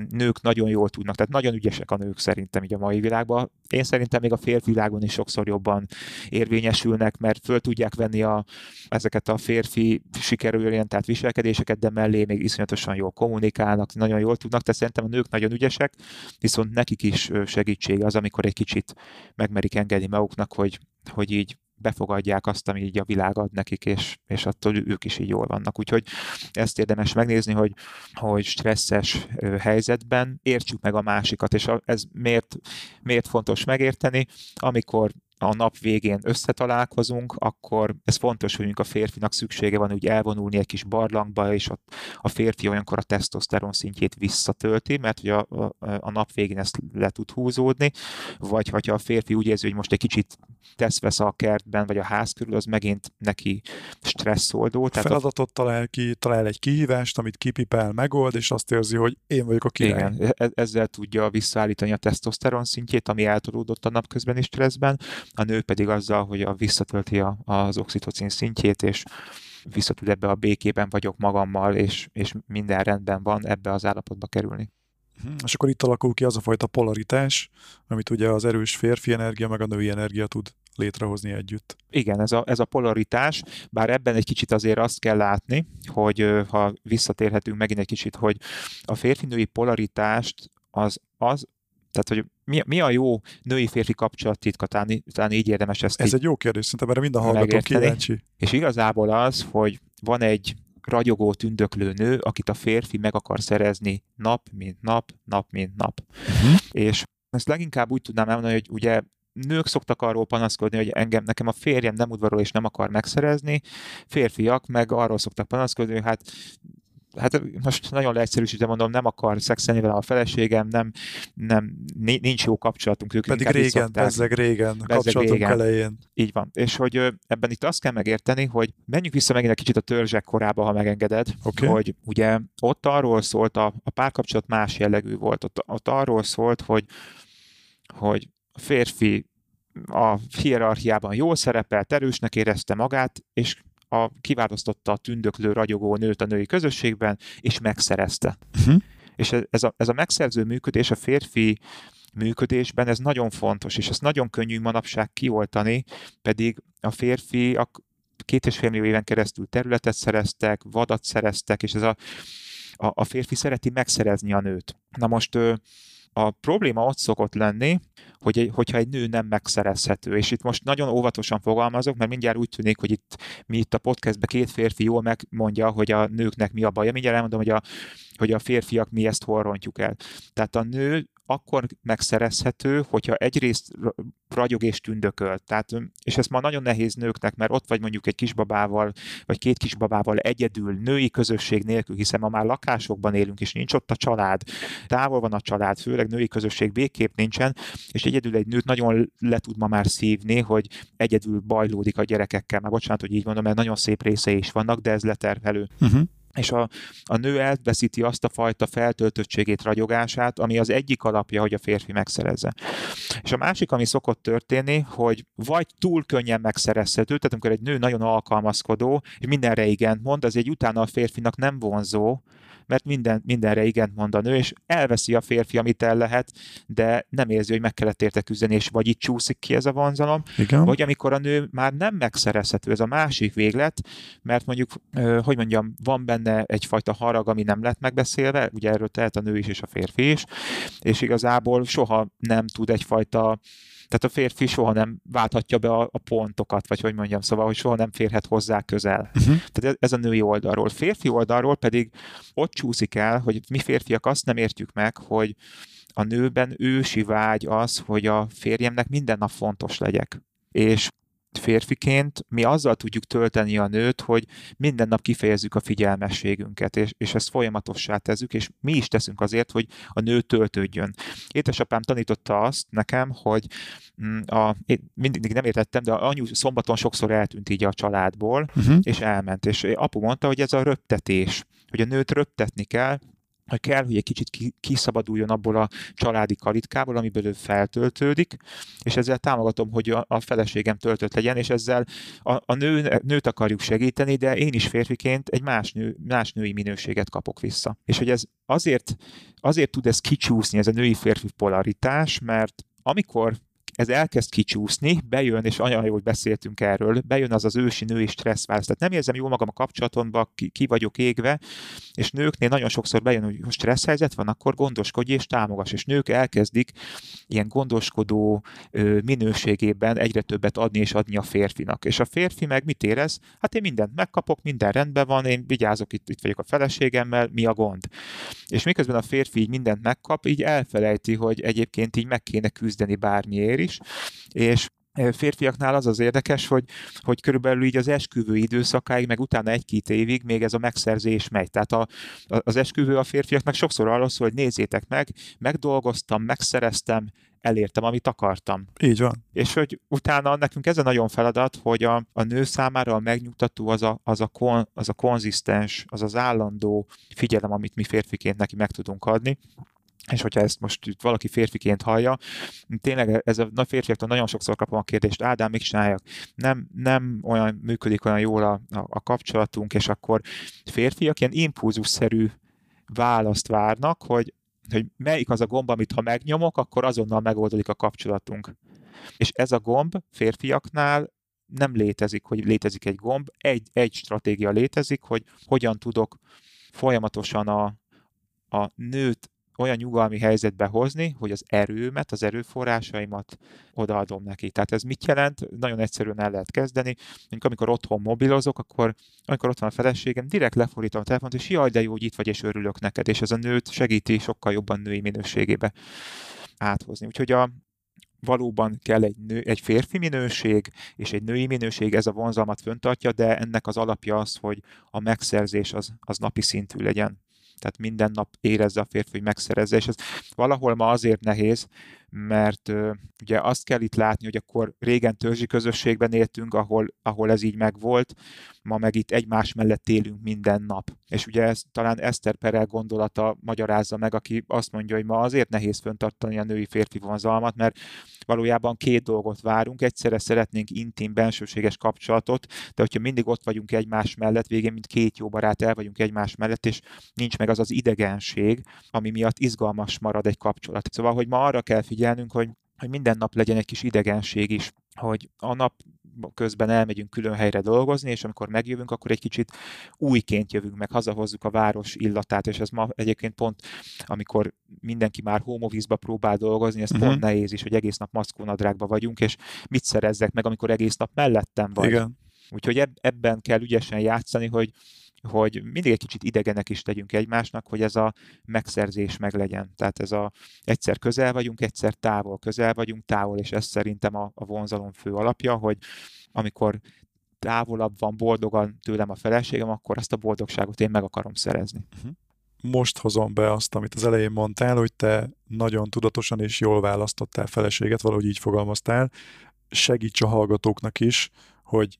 nők nagyon jól tudnak, tehát nagyon ügyesek a nők szerintem így a mai világban. Én szerintem még a férfi világon is sokszor jobban érvényesülnek, mert föl tudják venni ezeket a férfi sikerorientált viselkedéseket, de mellé még iszonyatosan jól kommunikálnak, nagyon jól tudnak, tehát szerintem a nők nagyon ügyesek, viszont nekik is segítség az, amikor egy kicsit megmerik engedni maguknak, hogy így befogadják azt, ami így a világ ad nekik, és attól ők is így jól vannak. Úgyhogy ezt érdemes megnézni, hogy stresszes helyzetben értsük meg a másikat, és ez miért fontos megérteni, amikor a nap végén összetalálkozunk, akkor ez fontos, hogy a férfinak szüksége van úgy elvonulni egy kis barlangba, és a férfi olyankor a tesztoszteron szintjét visszatölti, mert hogy a nap végén ezt le tud húzódni, vagy ha a férfi úgy érzi, hogy most egy kicsit tesz-vesz a kertben, vagy a ház körül, az megint neki stresszoldó. Tehát feladatot talál egy kihívást, amit kipipál, megold, és azt érzi, hogy én vagyok a király. Igen, ezzel tudja visszaállítani a tesztoszteron szintjét, ami eltolódott a napközbeni stresszben. A nő pedig azzal, hogy visszatölti az oxitocin szintjét, és visszatud ebbe a békében vagyok magammal, és minden rendben van, ebbe az állapotba kerülni. És akkor itt alakul ki az a fajta polaritás, amit ugye az erős férfi energia meg a női energia tud létrehozni együtt. Igen, ez a polaritás, bár ebben egy kicsit azért azt kell látni, hogy ha visszatérhetünk megint egy kicsit, hogy a férfi-női polaritást tehát, hogy mi a jó női-férfi kapcsolat titka, talán így érdemes ezt. Ez egy jó kérdés, szerintem erre minden hallgató kíváncsi. És igazából az, hogy van egy ragyogó, tündöklő nő, akit a férfi meg akar szerezni nap mint nap. És ezt leginkább úgy tudnám elmondani, hogy ugye nők szoktak arról panaszkodni, hogy nekem a férjem nem udvarol és nem akar megszerezni, férfiak meg arról szoktak panaszkodni, hogy hát most nagyon leegyszerűsítve mondom, nem akar szexelni vele a feleségem, nem, nincs jó kapcsolatunk. Ők pedig régen, kapcsolatunk elején. Így van. És hogy ebben itt azt kell megérteni, hogy menjünk vissza megint egy kicsit a törzsek korába, ha megengeded, hogy ugye ott arról szólt, a párkapcsolat más jellegű volt. Ott arról szólt, hogy a férfi a hierarchiában jól szerepelt, erősnek érezte magát, és kiválasztotta a tündöklő, ragyogó nőt a női közösségben, és megszerezte. És ez a megszerző működés a férfi működésben, ez nagyon fontos, és ezt nagyon könnyű manapság kioltani, pedig a férfiak 2,5 millió éven keresztül területet szereztek, vadat szereztek, és ez a férfi szereti megszerezni a nőt. Na most a probléma ott szokott lenni, hogyha egy nő nem megszerezhető. És itt most nagyon óvatosan fogalmazok, mert mindjárt úgy tűnik, hogy mi itt a podcastben két férfi jól megmondja, hogy a nőknek mi a baja. Mindjárt elmondom, hogy a férfiak mi ezt hol rontjuk el. Tehát a nő akkor megszerezhető, hogyha egyrészt ragyog és tündököl. Tehát, és ez ma nagyon nehéz nőknek, mert ott vagy mondjuk egy kisbabával, vagy két kisbabával egyedül, női közösség nélkül, hiszen ma már lakásokban élünk, és nincs ott a család. Távol van a család, főleg női közösség végképp nincsen, és egyedül egy nőt nagyon le tud ma már szívni, hogy egyedül bajlódik a gyerekekkel. Már bocsánat, hogy így mondom, mert nagyon szép részei is vannak, de ez leterhelő. És a nő elveszíti azt a fajta feltöltöttségét, ragyogását, ami az egyik alapja, hogy a férfi megszerezze. És a másik, ami szokott történni, hogy vagy túl könnyen megszerezhető, tehát amikor egy nő nagyon alkalmazkodó, és mindenre igent mond, az egy utána a férfinak nem vonzó, mert mindenre igent mond a nő, és elveszi a férfi, amit el lehet, de nem érzi, hogy meg kellett érte küzdeni, és vagy itt csúszik ki ez a vonzalom, vagy amikor a nő már nem megszerezhető, ez a másik véglet, mert mondjuk, van benne egyfajta harag, ami nem lett megbeszélve, ugye erről tehet a nő is, és a férfi is, és igazából soha nem tud egyfajta, tehát a férfi soha nem válthatja be a pontokat, vagy szóval, hogy soha nem férhet hozzá közel. Tehát ez a női oldalról. Férfi oldalról pedig ott csúszik el, hogy mi férfiak azt nem értjük meg, hogy a nőben ősi vágy az, hogy a férjemnek minden nap fontos legyek. És férfiként mi azzal tudjuk tölteni a nőt, hogy minden nap kifejezzük a figyelmességünket, és ezt folyamatossá tezzük, és mi is teszünk azért, hogy a nő töltődjön. Édesapám tanította azt nekem, hogy én mindig nem értettem, de anyu szombaton sokszor eltűnt így a családból, és elment. És apu mondta, hogy ez a röptetés, hogy a nőt röptetni kell, hogy kell, hogy egy kicsit kiszabaduljon abból a családi kalitkából, amiből ő feltöltődik, és ezzel támogatom, hogy a feleségem töltött legyen, és ezzel a nőt akarjuk segíteni, de én is férfiként egy más női minőséget kapok vissza. És hogy ez azért tud ez kicsúszni, ez a női-férfi polaritás, mert amikor ez elkezd kicsúszni, bejön, és olyan jó, hogy beszéltünk erről, bejön az az ősi női stresszválasz. Tehát nem érzem jól magam a kapcsolatomban, ki vagyok égve, és nőknél nagyon sokszor bejön, hogy stressz helyzet van, akkor gondoskodj és támogass. És nők elkezdik ilyen gondoskodó minőségében egyre többet adni és adni a férfinak. És a férfi meg mit érez? Hát én mindent megkapok, minden rendben van, én vigyázok, itt vagyok a feleségemmel, mi a gond? És miközben a férfi így mindent megkap, így elfelejti, hogy egyébként így meg kéne küzdeni bármiért is, és férfiaknál az az érdekes, hogy körülbelül így az esküvő időszakáig, meg utána 1-2 évig még ez a megszerzés megy. Tehát az esküvő a férfiaknak sokszor arról szól, hogy nézzétek meg, megdolgoztam, megszereztem, elértem, amit akartam. Így van. És hogy utána nekünk ez a nagyon feladat, hogy a nő számára a megnyugtató az a konzisztens, az állandó figyelem, amit mi férfiként neki meg tudunk adni. És hogyha ezt most itt valaki férfiként hallja, tényleg ez a férfiaktól nagyon sokszor kapom a kérdést, Ádám, mit csináljak? Nem olyan működik olyan jól a kapcsolatunk, és akkor férfiak ilyen impulzusszerű választ várnak, hogy melyik az a gomb, amit ha megnyomok, akkor azonnal megoldódik a kapcsolatunk. És ez a gomb férfiaknál nem létezik, hogy létezik egy gomb, egy stratégia létezik, hogy hogyan tudok folyamatosan a nőt olyan nyugalmi helyzetbe hozni, hogy az erőmet, az erőforrásaimat odaadom neki. Tehát ez mit jelent? Nagyon egyszerűen el lehet kezdeni. Mondjuk amikor otthon mobilozok, akkor amikor ott van a feleségem, direkt lefordítom a telefont, és jaj, de jó, hogy itt vagy, és örülök neked. És ez a nőt segíti sokkal jobban női minőségébe áthozni. Úgyhogy valóban kell egy férfi minőség és egy női minőség, ez a vonzalmat föntartja, de ennek az alapja az, hogy a megszerzés az napi szintű legyen. Tehát minden nap érezze a férfi, hogy megszerezze, és ez valahol ma azért nehéz, mert ugye azt kell itt látni, hogy akkor régen törzsi közösségben éltünk, ahol ez így megvolt, ma meg itt egymás mellett élünk minden nap. És ugye ez talán Eszter Perel gondolata magyarázza meg, aki azt mondja, hogy ma azért nehéz fenntartani a női-férfi vonzalmat, mert valójában két dolgot várunk, egyszerre szeretnénk intim, bensőséges kapcsolatot, de hogyha mindig ott vagyunk egymás mellett, végén mint két jó barát el vagyunk egymás mellett, és nincs meg az az idegenség, ami miatt izgalmas marad egy kapcsolat. Szóval, hogy ma arra kell figyelnünk, hogy minden nap legyen egy kis idegenség is, hogy a nap közben elmegyünk külön helyre dolgozni, és amikor megjövünk, akkor egy kicsit újként jövünk meg, hazahozzuk a város illatát, és ez ma egyébként pont, amikor mindenki már home office-ba próbál dolgozni, ez pont nehéz is, hogy egész nap maszkónadrágban vagyunk, és mit szerezzek meg, amikor egész nap mellettem vagy. Igen. Úgyhogy ebben kell ügyesen játszani, hogy mindig egy kicsit idegenek is legyünk egymásnak, hogy ez a megszerzés meglegyen. Tehát ez egyszer közel vagyunk, egyszer távol, közel vagyunk, távol, és ez szerintem a vonzalom fő alapja, hogy amikor távolabb van boldogan tőlem a feleségem, akkor azt a boldogságot én meg akarom szerezni. Most hozom be azt, amit az elején mondtál, hogy te nagyon tudatosan és jól választottál feleséget, valahogy így fogalmaztál. Segíts a hallgatóknak is, hogy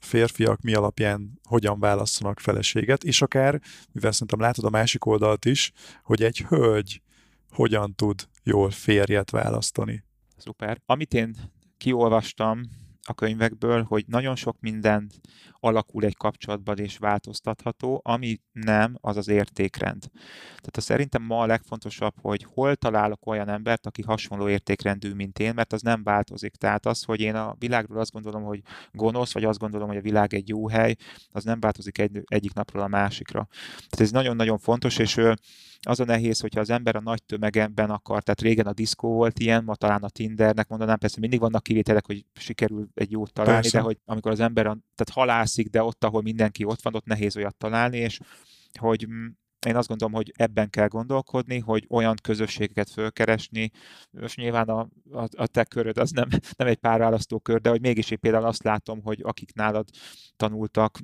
férfiak mi alapján hogyan válasszanak feleséget, és akár, mivel szerintem látod a másik oldalt is, hogy egy hölgy hogyan tud jól férjet választani. Szuper. Amit én kiolvastam a könyvekből, hogy nagyon sok minden alakul egy kapcsolatban és változtatható, ami nem, az az értékrend. Tehát szerintem ma a legfontosabb, hogy hol találok olyan embert, aki hasonló értékrendű, mint én, mert az nem változik. Tehát az, hogy én a világról azt gondolom, hogy gonosz, vagy azt gondolom, hogy a világ egy jó hely, az nem változik egyik napról a másikra. Tehát ez nagyon-nagyon fontos, és az a nehéz, hogyha az ember a nagy tömegben akar, tehát régen a diszkó volt ilyen, ma talán a Tindernek mondanám, persze mindig vannak kivételek, hogy sikerül egy jót találni, persze. De hogy amikor az ember tehát halászik, de ott, ahol mindenki ott van, ott nehéz olyat találni, és hogy én azt gondolom, hogy ebben kell gondolkodni, hogy olyan közösségeket fölkeresni, és nyilván a te köröd az nem egy párválasztókör, de hogy mégis én például azt látom, hogy akik nálad tanultak,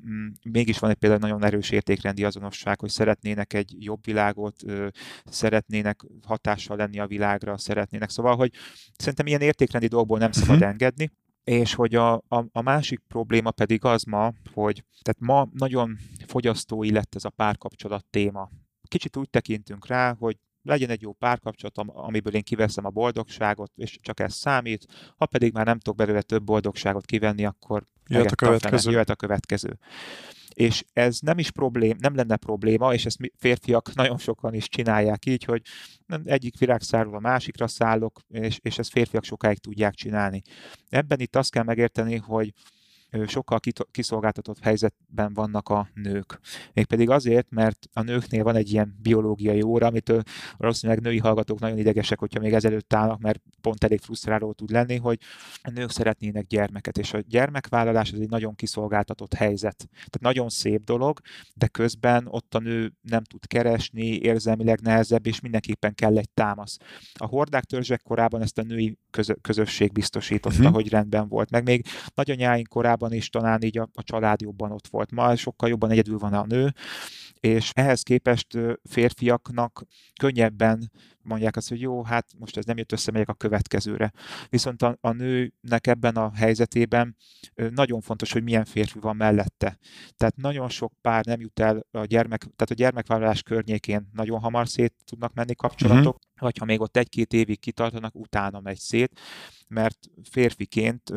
mégis van egy például nagyon erős értékrendi azonosság, hogy szeretnének egy jobb világot, szeretnének hatással lenni a világra, szeretnének. Szóval, hogy szerintem ilyen értékrendi dolgokból nem szabad engedni, és hogy a másik probléma pedig az ma, hogy tehát ma nagyon fogyasztói lett ez a párkapcsolat téma. kicsit úgy tekintünk rá, hogy legyen egy jó párkapcsolatom, amiből én kiveszem a boldogságot, és csak ez számít. Ha pedig már nem tudok belőle több boldogságot kivenni, akkor jöhet a következő. És ez nem is probléma, nem lenne probléma, és ezt férfiak nagyon sokan is csinálják így, hogy egyik virágszárról a másikra szállok, és ezt férfiak sokáig tudják csinálni. Ebben itt azt kell megérteni, hogy sokkal kiszolgáltatott helyzetben vannak a nők. Mégpedig azért, mert a nőknél van egy ilyen biológiai óra, amitől valószínűleg női hallgatók nagyon idegesek, hogyha még ezelőtt állnak, mert pont elég frusztráló tud lenni, hogy a nők szeretnének gyermeket, és a gyermekvállalás az egy nagyon kiszolgáltatott helyzet. Tehát nagyon szép dolog, de közben ott a nő nem tud keresni, érzelmileg nehezebb, és mindenképpen kell egy támasz. A hordák törzsek korában ezt a női közösség biztosította, hogy rendben volt. Meg még nagyanyáink korában és talán így a család jobban ott volt. Ma sokkal jobban egyedül van a nő, és ehhez képest férfiaknak könnyebben mondják azt, hogy jó, hát most ez nem jött össze, megyek a következőre. Viszont a nőnek ebben a helyzetében nagyon fontos, hogy milyen férfi van mellette. Tehát nagyon sok pár nem jut el tehát a gyermekvállalás környékén nagyon hamar szét tudnak menni kapcsolatok, vagy ha még ott egy-két évig kitartanak, utána megy szét, mert férfiként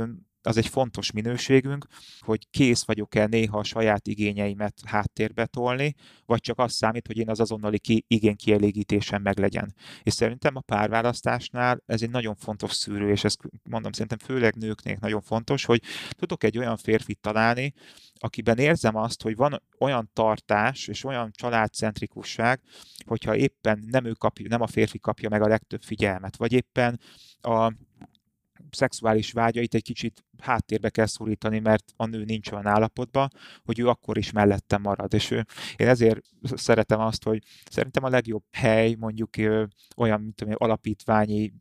az egy fontos minőségünk, hogy kész vagyok-e néha a saját igényeimet háttérbe tolni, vagy csak az számít, hogy én az azonnali igénykielégítésem meglegyen. És szerintem a párválasztásnál ez egy nagyon fontos szűrő, és ezt mondom, szerintem főleg nőknek nagyon fontos, hogy tudok egy olyan férfit találni, akiben érzem azt, hogy van olyan tartás és olyan családcentrikusság, hogyha éppen nem a férfi kapja meg a legtöbb figyelmet, vagy éppen a szexuális vágyait egy kicsit háttérbe kell szorítani, mert a nő nincs olyan állapotban, hogy ő akkor is mellette marad. És én ezért szeretem azt, hogy szerintem a legjobb hely mondjuk olyan, alapítványi,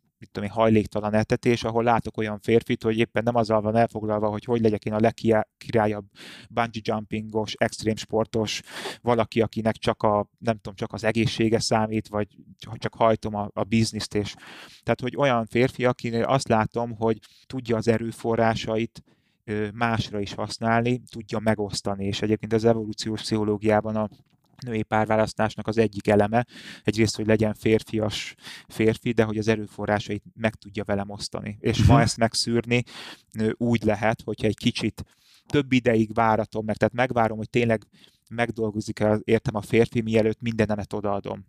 hajléktalan etetés, ahol látok olyan férfit, hogy éppen nem azzal van elfoglalva, hogy legyek én a legkirályabb bungee jumpingos, extrém sportos, valaki, akinek csak az egészsége számít, vagy csak hajtom a bizniszt. Tehát, hogy olyan férfi, akinél azt látom, hogy tudja az erőforrásait másra is használni, tudja megosztani, és egyébként az evolúciós pszichológiában a női párválasztásnak az egyik eleme, egyrészt, hogy legyen férfi, de hogy az erőforrásait meg tudja velem osztani. És ma ezt megszűrni úgy lehet, hogyha egy kicsit több ideig váratom, mert tehát megvárom, hogy tényleg megdolgozik értem a férfi, mielőtt mindenemet odaadom,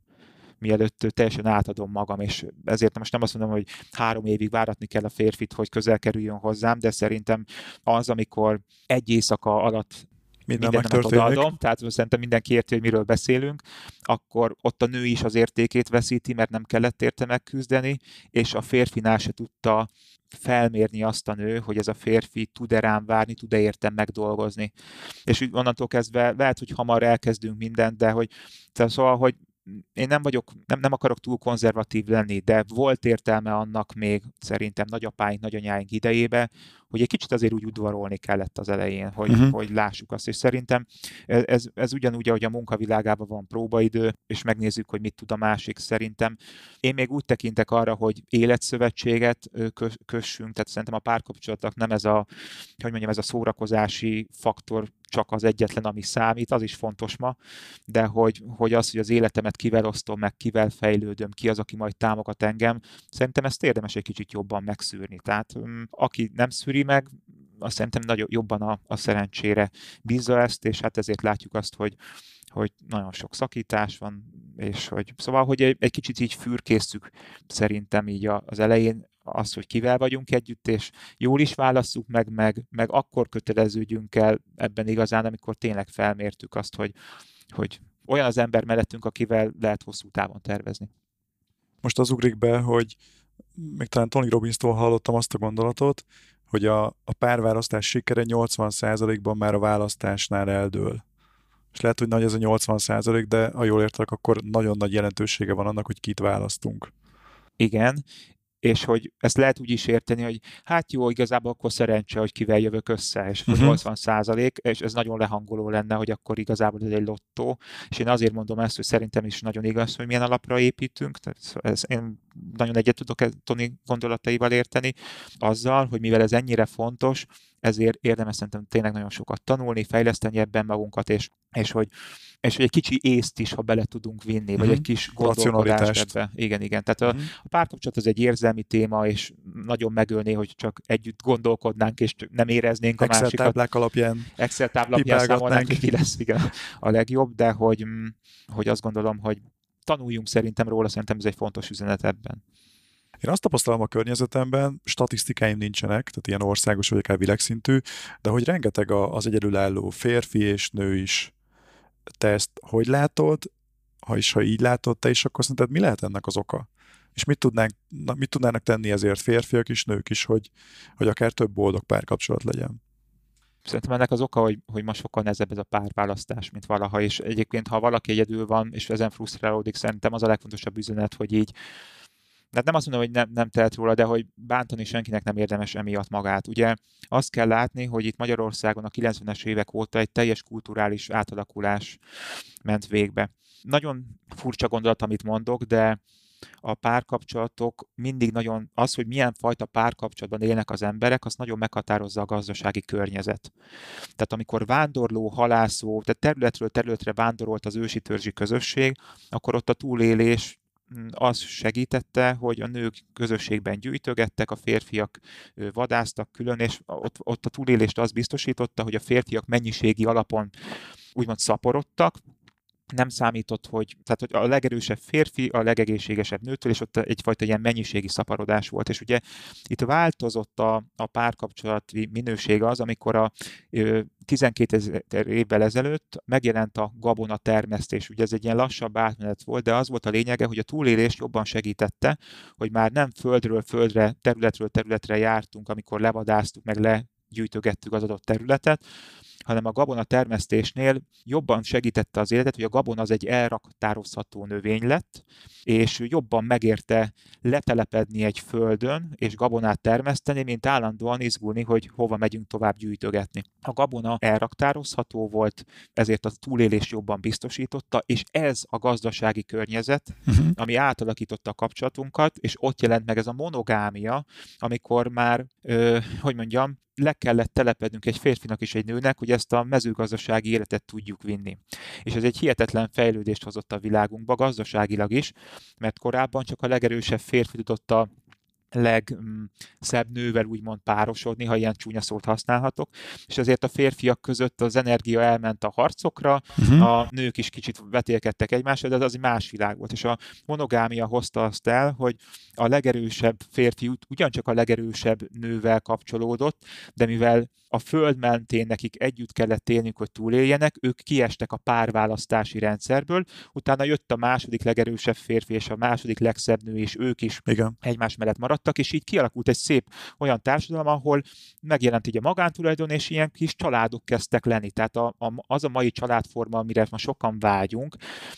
mielőtt teljesen átadom magam, és ezért most nem azt mondom, hogy 3 évig váratni kell a férfit, hogy közel kerüljön hozzám, de szerintem az, amikor egy éjszaka alatt mindenemet odaadom, tehát szerintem mindenki érti, hogy miről beszélünk, akkor ott a nő is az értékét veszíti, mert nem kellett érte megküzdeni, és a férfinál se tudta felmérni azt a nő, hogy ez a férfi tud-e rám várni, tud-e értem megdolgozni. És onnantól kezdve lehet, hogy hamar elkezdünk mindent, de hogy szóval, hogy én nem akarok túl konzervatív lenni, de volt értelme annak még szerintem nagyapáink, nagyanyáink idejébe, hogy egy kicsit azért úgy udvarolni kellett az elején, hogy lássuk azt. És szerintem ez ugyanúgy, ahogy a munkavilágában van próbaidő, és megnézzük, hogy mit tud a másik szerintem. Én még úgy tekintek arra, hogy életszövetséget kössünk, tehát szerintem a párkapcsolatnak nem ez a szórakozási faktor csak az egyetlen, ami számít, az is fontos ma, de hogy az életemet kivel osztom meg, kivel fejlődöm, ki az, aki majd támogat engem, szerintem ezt érdemes egy kicsit jobban megszűrni. Tehát aki nem szűri meg, azt szerintem nagyon jobban a szerencsére bízza ezt, és hát ezért látjuk azt, hogy nagyon sok szakítás van, és hogy egy kicsit így fürkészük szerintem így az elején, az, hogy kivel vagyunk együtt, és jól is válasszuk meg akkor köteleződjünk el ebben igazán, amikor tényleg felmértük azt, hogy olyan az ember mellettünk, akivel lehet hosszú távon tervezni. Most az ugrik be, hogy még talán Tony Robbins-tól hallottam azt a gondolatot, hogy a párválasztás sikere 80%-ban már a választásnál eldől. És lehet, hogy nagy ez a 80%, de ha jól értek, akkor nagyon nagy jelentősége van annak, hogy kit választunk. Igen, és hogy ezt lehet úgy is érteni, hogy hát jó, igazából akkor szerencse, hogy kivel jövök össze, és 80%, és ez nagyon lehangoló lenne, hogy akkor igazából ez egy lottó, és én azért mondom ezt, hogy szerintem is nagyon igaz, hogy milyen alapra építünk, tehát én nagyon egyet tudok Tony gondolataival érteni, azzal, hogy mivel ez ennyire fontos, ezért érdemes szerintem tényleg nagyon sokat tanulni, fejleszteni ebben magunkat, és hogy egy kicsi észt is, ha bele tudunk vinni, vagy egy kis gondolkodást ebbe. Igen. Tehát a párkapcsolat az egy érzelmi téma, és nagyon megölné, hogy csak együtt gondolkodnánk, és nem éreznénk a másikat. Excel táblák alapján számolnánk, ki lesz a legjobb, de hogy azt gondolom, hogy tanuljunk szerintem róla, szerintem ez egy fontos üzenet ebben. Én azt tapasztalom a környezetemben, statisztikáim nincsenek, tehát ilyen országos vagy akár világszintű, de hogy rengeteg az egyedülálló férfi és nő is. Te ezt hogy látod? Ha így látod te is, akkor szerinted mi lehet ennek az oka? És mit tudnának tenni ezért férfiak is, nők is, hogy akár több boldog párkapcsolat legyen? Szerintem ennek az oka, hogy ma sokkal nehezebb ez a párválasztás, mint valaha, és egyébként, ha valaki egyedül van, és ezen frusztrálódik, szerintem az a legfontosabb üzenet, hogy így, tehát nem azt mondom, hogy nem tehet róla, de hogy bántani senkinek nem érdemes emiatt magát. Ugye azt kell látni, hogy itt Magyarországon a 90-es évek óta egy teljes kulturális átalakulás ment végbe. Nagyon furcsa gondolat, amit mondok, de a párkapcsolatok mindig nagyon, az, hogy milyen fajta párkapcsolatban élnek az emberek, azt nagyon meghatározza a gazdasági környezet. Tehát amikor vándorló, halászó, tehát területről területre vándorolt az ősi törzsi közösség, akkor ott a túlélés az segítette, hogy a nők közösségben gyűjtögettek, a férfiak vadásztak külön, és ott a túlélést az biztosította, hogy a férfiak mennyiségi alapon úgymond szaporodtak. Nem számított, hogy a legerősebb férfi a legegészségesebb nőtől, és ott egyfajta ilyen mennyiségi szaporodás volt. És ugye itt változott a párkapcsolati minőség az, amikor a 12 000 évvel ezelőtt megjelent a gabonatermesztés. Ugye ez egy ilyen lassabb átmenet volt, de az volt a lényege, hogy a túlélést jobban segítette, hogy már nem földről földre, területről területre jártunk, amikor levadáztuk, meg legyűjtögettük az adott területet, hanem a gabona termesztésnél jobban segítette az életet, hogy a gabona az egy elraktározható növény lett, és jobban megérte letelepedni egy földön, és gabonát termeszteni, mint állandóan izgulni, hogy hova megyünk tovább gyűjtögetni. A gabona elraktározható volt, ezért a túlélés jobban biztosította, és ez a gazdasági környezet, ami átalakította a kapcsolatunkat, és ott jelent meg ez a monogámia, amikor már, le kellett telepednünk egy férfinak és egy nőnek, hogy ezt a mezőgazdasági életet tudjuk vinni. És ez egy hihetetlen fejlődést hozott a világunkba, gazdaságilag is, mert korábban csak a legerősebb férfi tudott a legszebb nővel úgymond párosodni, ha ilyen csúnya szót használhatok, és ezért a férfiak között az energia elment a harcokra, a nők is kicsit vetélkedtek egymásra, de az más világ volt, és a monogámia hozta azt el, hogy a legerősebb férfi ugyancsak a legerősebb nővel kapcsolódott, de mivel a föld mentén nekik együtt kellett élnünk, hogy túléljenek, ők kiestek a párválasztási rendszerből, utána jött a második legerősebb férfi és a második legszebb nő, és ők is egymás mellett maradt, és így kialakult egy szép olyan társadalom, ahol megjelent így a magántulajdon, és ilyen kis családok kezdtek lenni. Tehát az a mai családforma, amire ma sokan vágyunk,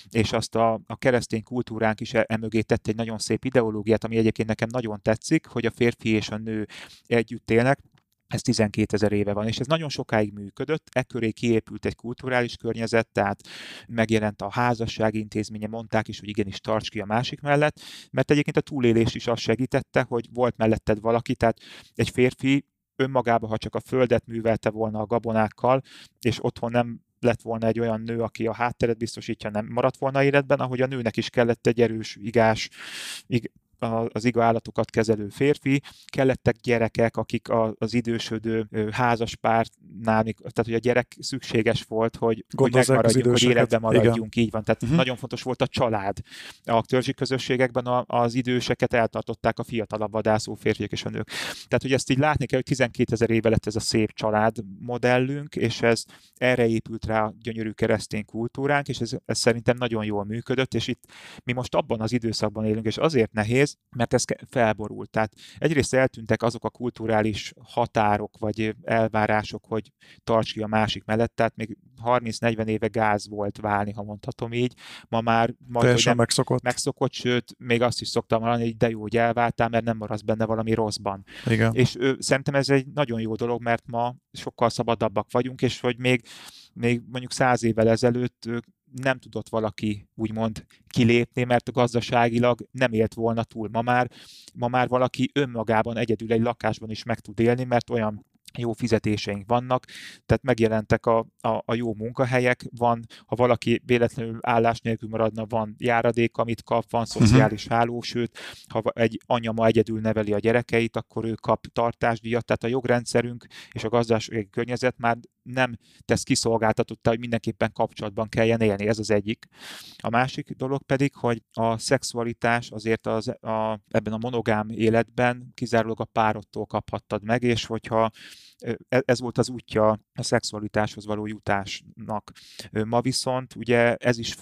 és azt a keresztény kultúránk is emögé tett egy nagyon szép ideológiát, ami egyébként nekem nagyon tetszik, hogy a férfi és a nő együtt élnek. Ez 12 000 éve van, és ez nagyon sokáig működött, ekköré kiépült egy kulturális környezet, tehát megjelent a házasság intézménye, mondták is, hogy igenis tarts ki a másik mellett, mert egyébként a túlélés is azt segítette, hogy volt melletted valaki, tehát egy férfi önmagában, ha csak a földet művelte volna a gabonákkal, és otthon nem lett volna egy olyan nő, aki a hátteret biztosítja, nem maradt volna életben, ahogy a nőnek is kellett egy erős, az iga állatokat kezelő férfi, kellettek gyerekek, akik az idősödő házaspárnál, tehát hogy a gyerek szükséges volt, hogy megmaradjunk, hogy életben maradjunk, igen. Így van. Tehát nagyon fontos volt a család. A törzsi közösségekben az időseket eltartották a fiatalabb vadászó férfiak és a nők. Tehát, hogy ezt így látni kell, hogy 12 000 éve lett ez a szép család modellünk, és ez erre épült rá a gyönyörű keresztény kultúránk, és ez szerintem nagyon jól működött, és itt mi most abban az időszakban élünk, és azért nehéz, mert ez felborult. Tehát egyrészt eltűntek azok a kulturális határok, vagy elvárások, hogy tarts ki a másik mellett, tehát még 30-40 éve gáz volt válni, ha mondhatom így. Ma már megszokott, sőt, még azt is szoktam hallani, hogy de jó, hogy elváltál, mert nem maradsz benne valami rosszban. Igen. És szerintem ez egy nagyon jó dolog, mert ma sokkal szabadabbak vagyunk, és hogy még mondjuk 100 évvel ezelőtt nem tudott valaki úgymond kilépni, mert gazdaságilag nem élt volna túl. Ma már valaki önmagában egyedül egy lakásban is meg tud élni, mert olyan jó fizetéseink vannak, tehát megjelentek a jó munkahelyek, van, ha valaki véletlenül állás nélkül maradna, van járadék, amit kap, van szociális háló, sőt, ha egy anya ma egyedül neveli a gyerekeit, akkor ő kap tartásdíjat, tehát a jogrendszerünk és a gazdasági környezet már nem tesz kiszolgáltatottá, hogy mindenképpen kapcsolatban kelljen élni, ez az egyik. A másik dolog pedig, hogy a szexualitás azért ebben a monogám életben kizárólag a párodtól kaphattad meg, és hogyha ez volt az útja a szexualitáshoz való jutásnak. Ma viszont ugye ez is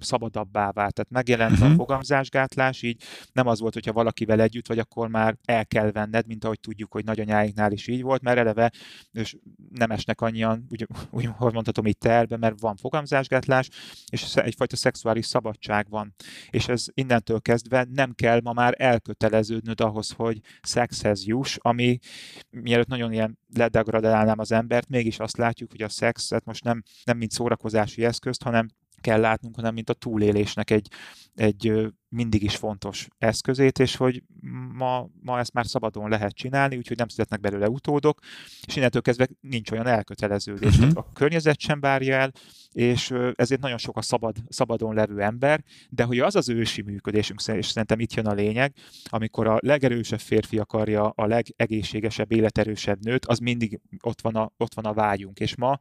szabadabbá vált. Tehát megjelent a fogamzásgátlás, így nem az volt, hogyha valakivel együtt vagy, akkor már el kell venned, mint ahogy tudjuk, hogy nagyanyáinknál is így volt, mert eleve és nem esnek annyian, úgy mondhatom így terbe, mert van fogamzásgátlás, és egyfajta szexuális szabadság van. És ez innentől kezdve nem kell ma már elköteleződnöd ahhoz, hogy szexhez juss, ami mielőtt nagyon ilyen ledegradálnám az embert, mégis azt látjuk, hogy a szexet most nem mint szórakozási eszközt, hanem kell látnunk, hanem mint a túlélésnek egy mindig is fontos eszközét, és hogy ma ezt már szabadon lehet csinálni, úgyhogy nem születnek belőle utódok, és innentől kezdve nincs olyan elköteleződés. Tehát a környezet sem várja el, és ezért nagyon sok a szabadon levő ember, de hogy az ősi működésünk, és szerintem itt jön a lényeg, amikor a legerősebb férfi akarja a legegészségesebb, életerősebb nőt, az mindig ott van a vágyunk. És ma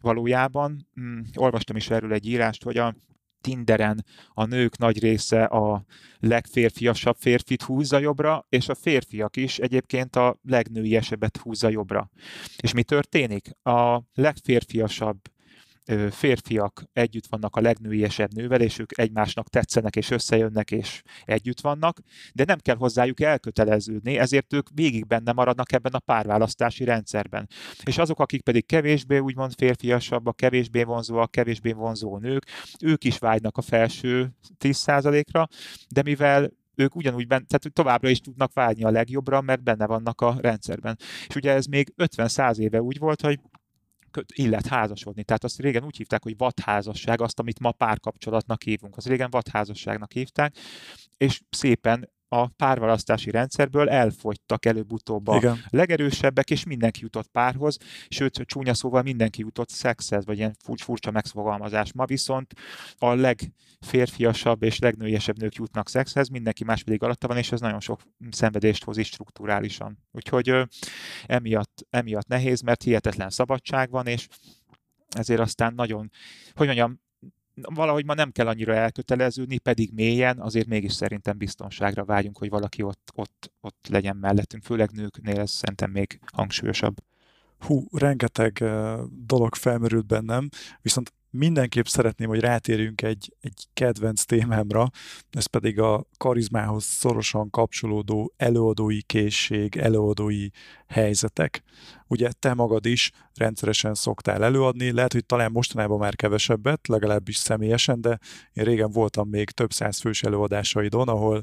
valójában, olvastam is erről egy írást, hogy a Tinderen a nők nagy része a legférfiasabb férfit húzza jobbra, és a férfiak is egyébként a legnőiesebbet húzza jobbra. És mi történik? A legférfiasabb férfiak együtt vannak a legnőiesebb nővel, és ők egymásnak tetszenek, és összejönnek, és együtt vannak, de nem kell hozzájuk elköteleződni, ezért ők végig benne maradnak ebben a párválasztási rendszerben. És azok, akik pedig kevésbé úgymond férfiasabbak, kevésbé vonzó nők, ők is vágynak a felső 10%-ra, de mivel ők ugyanúgy tehát továbbra is tudnak vágyni a legjobbra, mert benne vannak a rendszerben. És ugye ez még 50-100 éve úgy volt, hogy illet házasodni. Tehát azt régen úgy hívták, hogy vadházasság, azt, amit ma párkapcsolatnak hívunk. Azt régen vadházasságnak hívták, és szépen a párválasztási rendszerből elfogytak előbb-utóbb a legerősebbek, és mindenki jutott párhoz, sőt, csúnya szóval mindenki jutott szexhez, vagy ilyen furcsa megfogalmazás. Ma viszont a legférfiasabb és legnőiesebb nők jutnak szexhez, mindenki más pedig alatta van, és ez nagyon sok szenvedést hoz is strukturálisan. Úgyhogy emiatt nehéz, mert hihetetlen szabadság van, és ezért aztán nagyon, valahogy ma nem kell annyira elköteleződni, pedig mélyen, azért mégis szerintem biztonságra vágyunk, hogy valaki ott legyen mellettünk, főleg nőknél ez szerintem még hangsúlyosabb. Rengeteg dolog felmerült bennem, viszont mindenképp szeretném, hogy rátérjünk egy kedvenc témámra, ez pedig a karizmához szorosan kapcsolódó előadói készség, előadói helyzetek. Ugye te magad is rendszeresen szoktál előadni, lehet, hogy talán mostanában már kevesebbet, legalábbis személyesen, de én régen voltam még több száz fős előadásaidon, ahol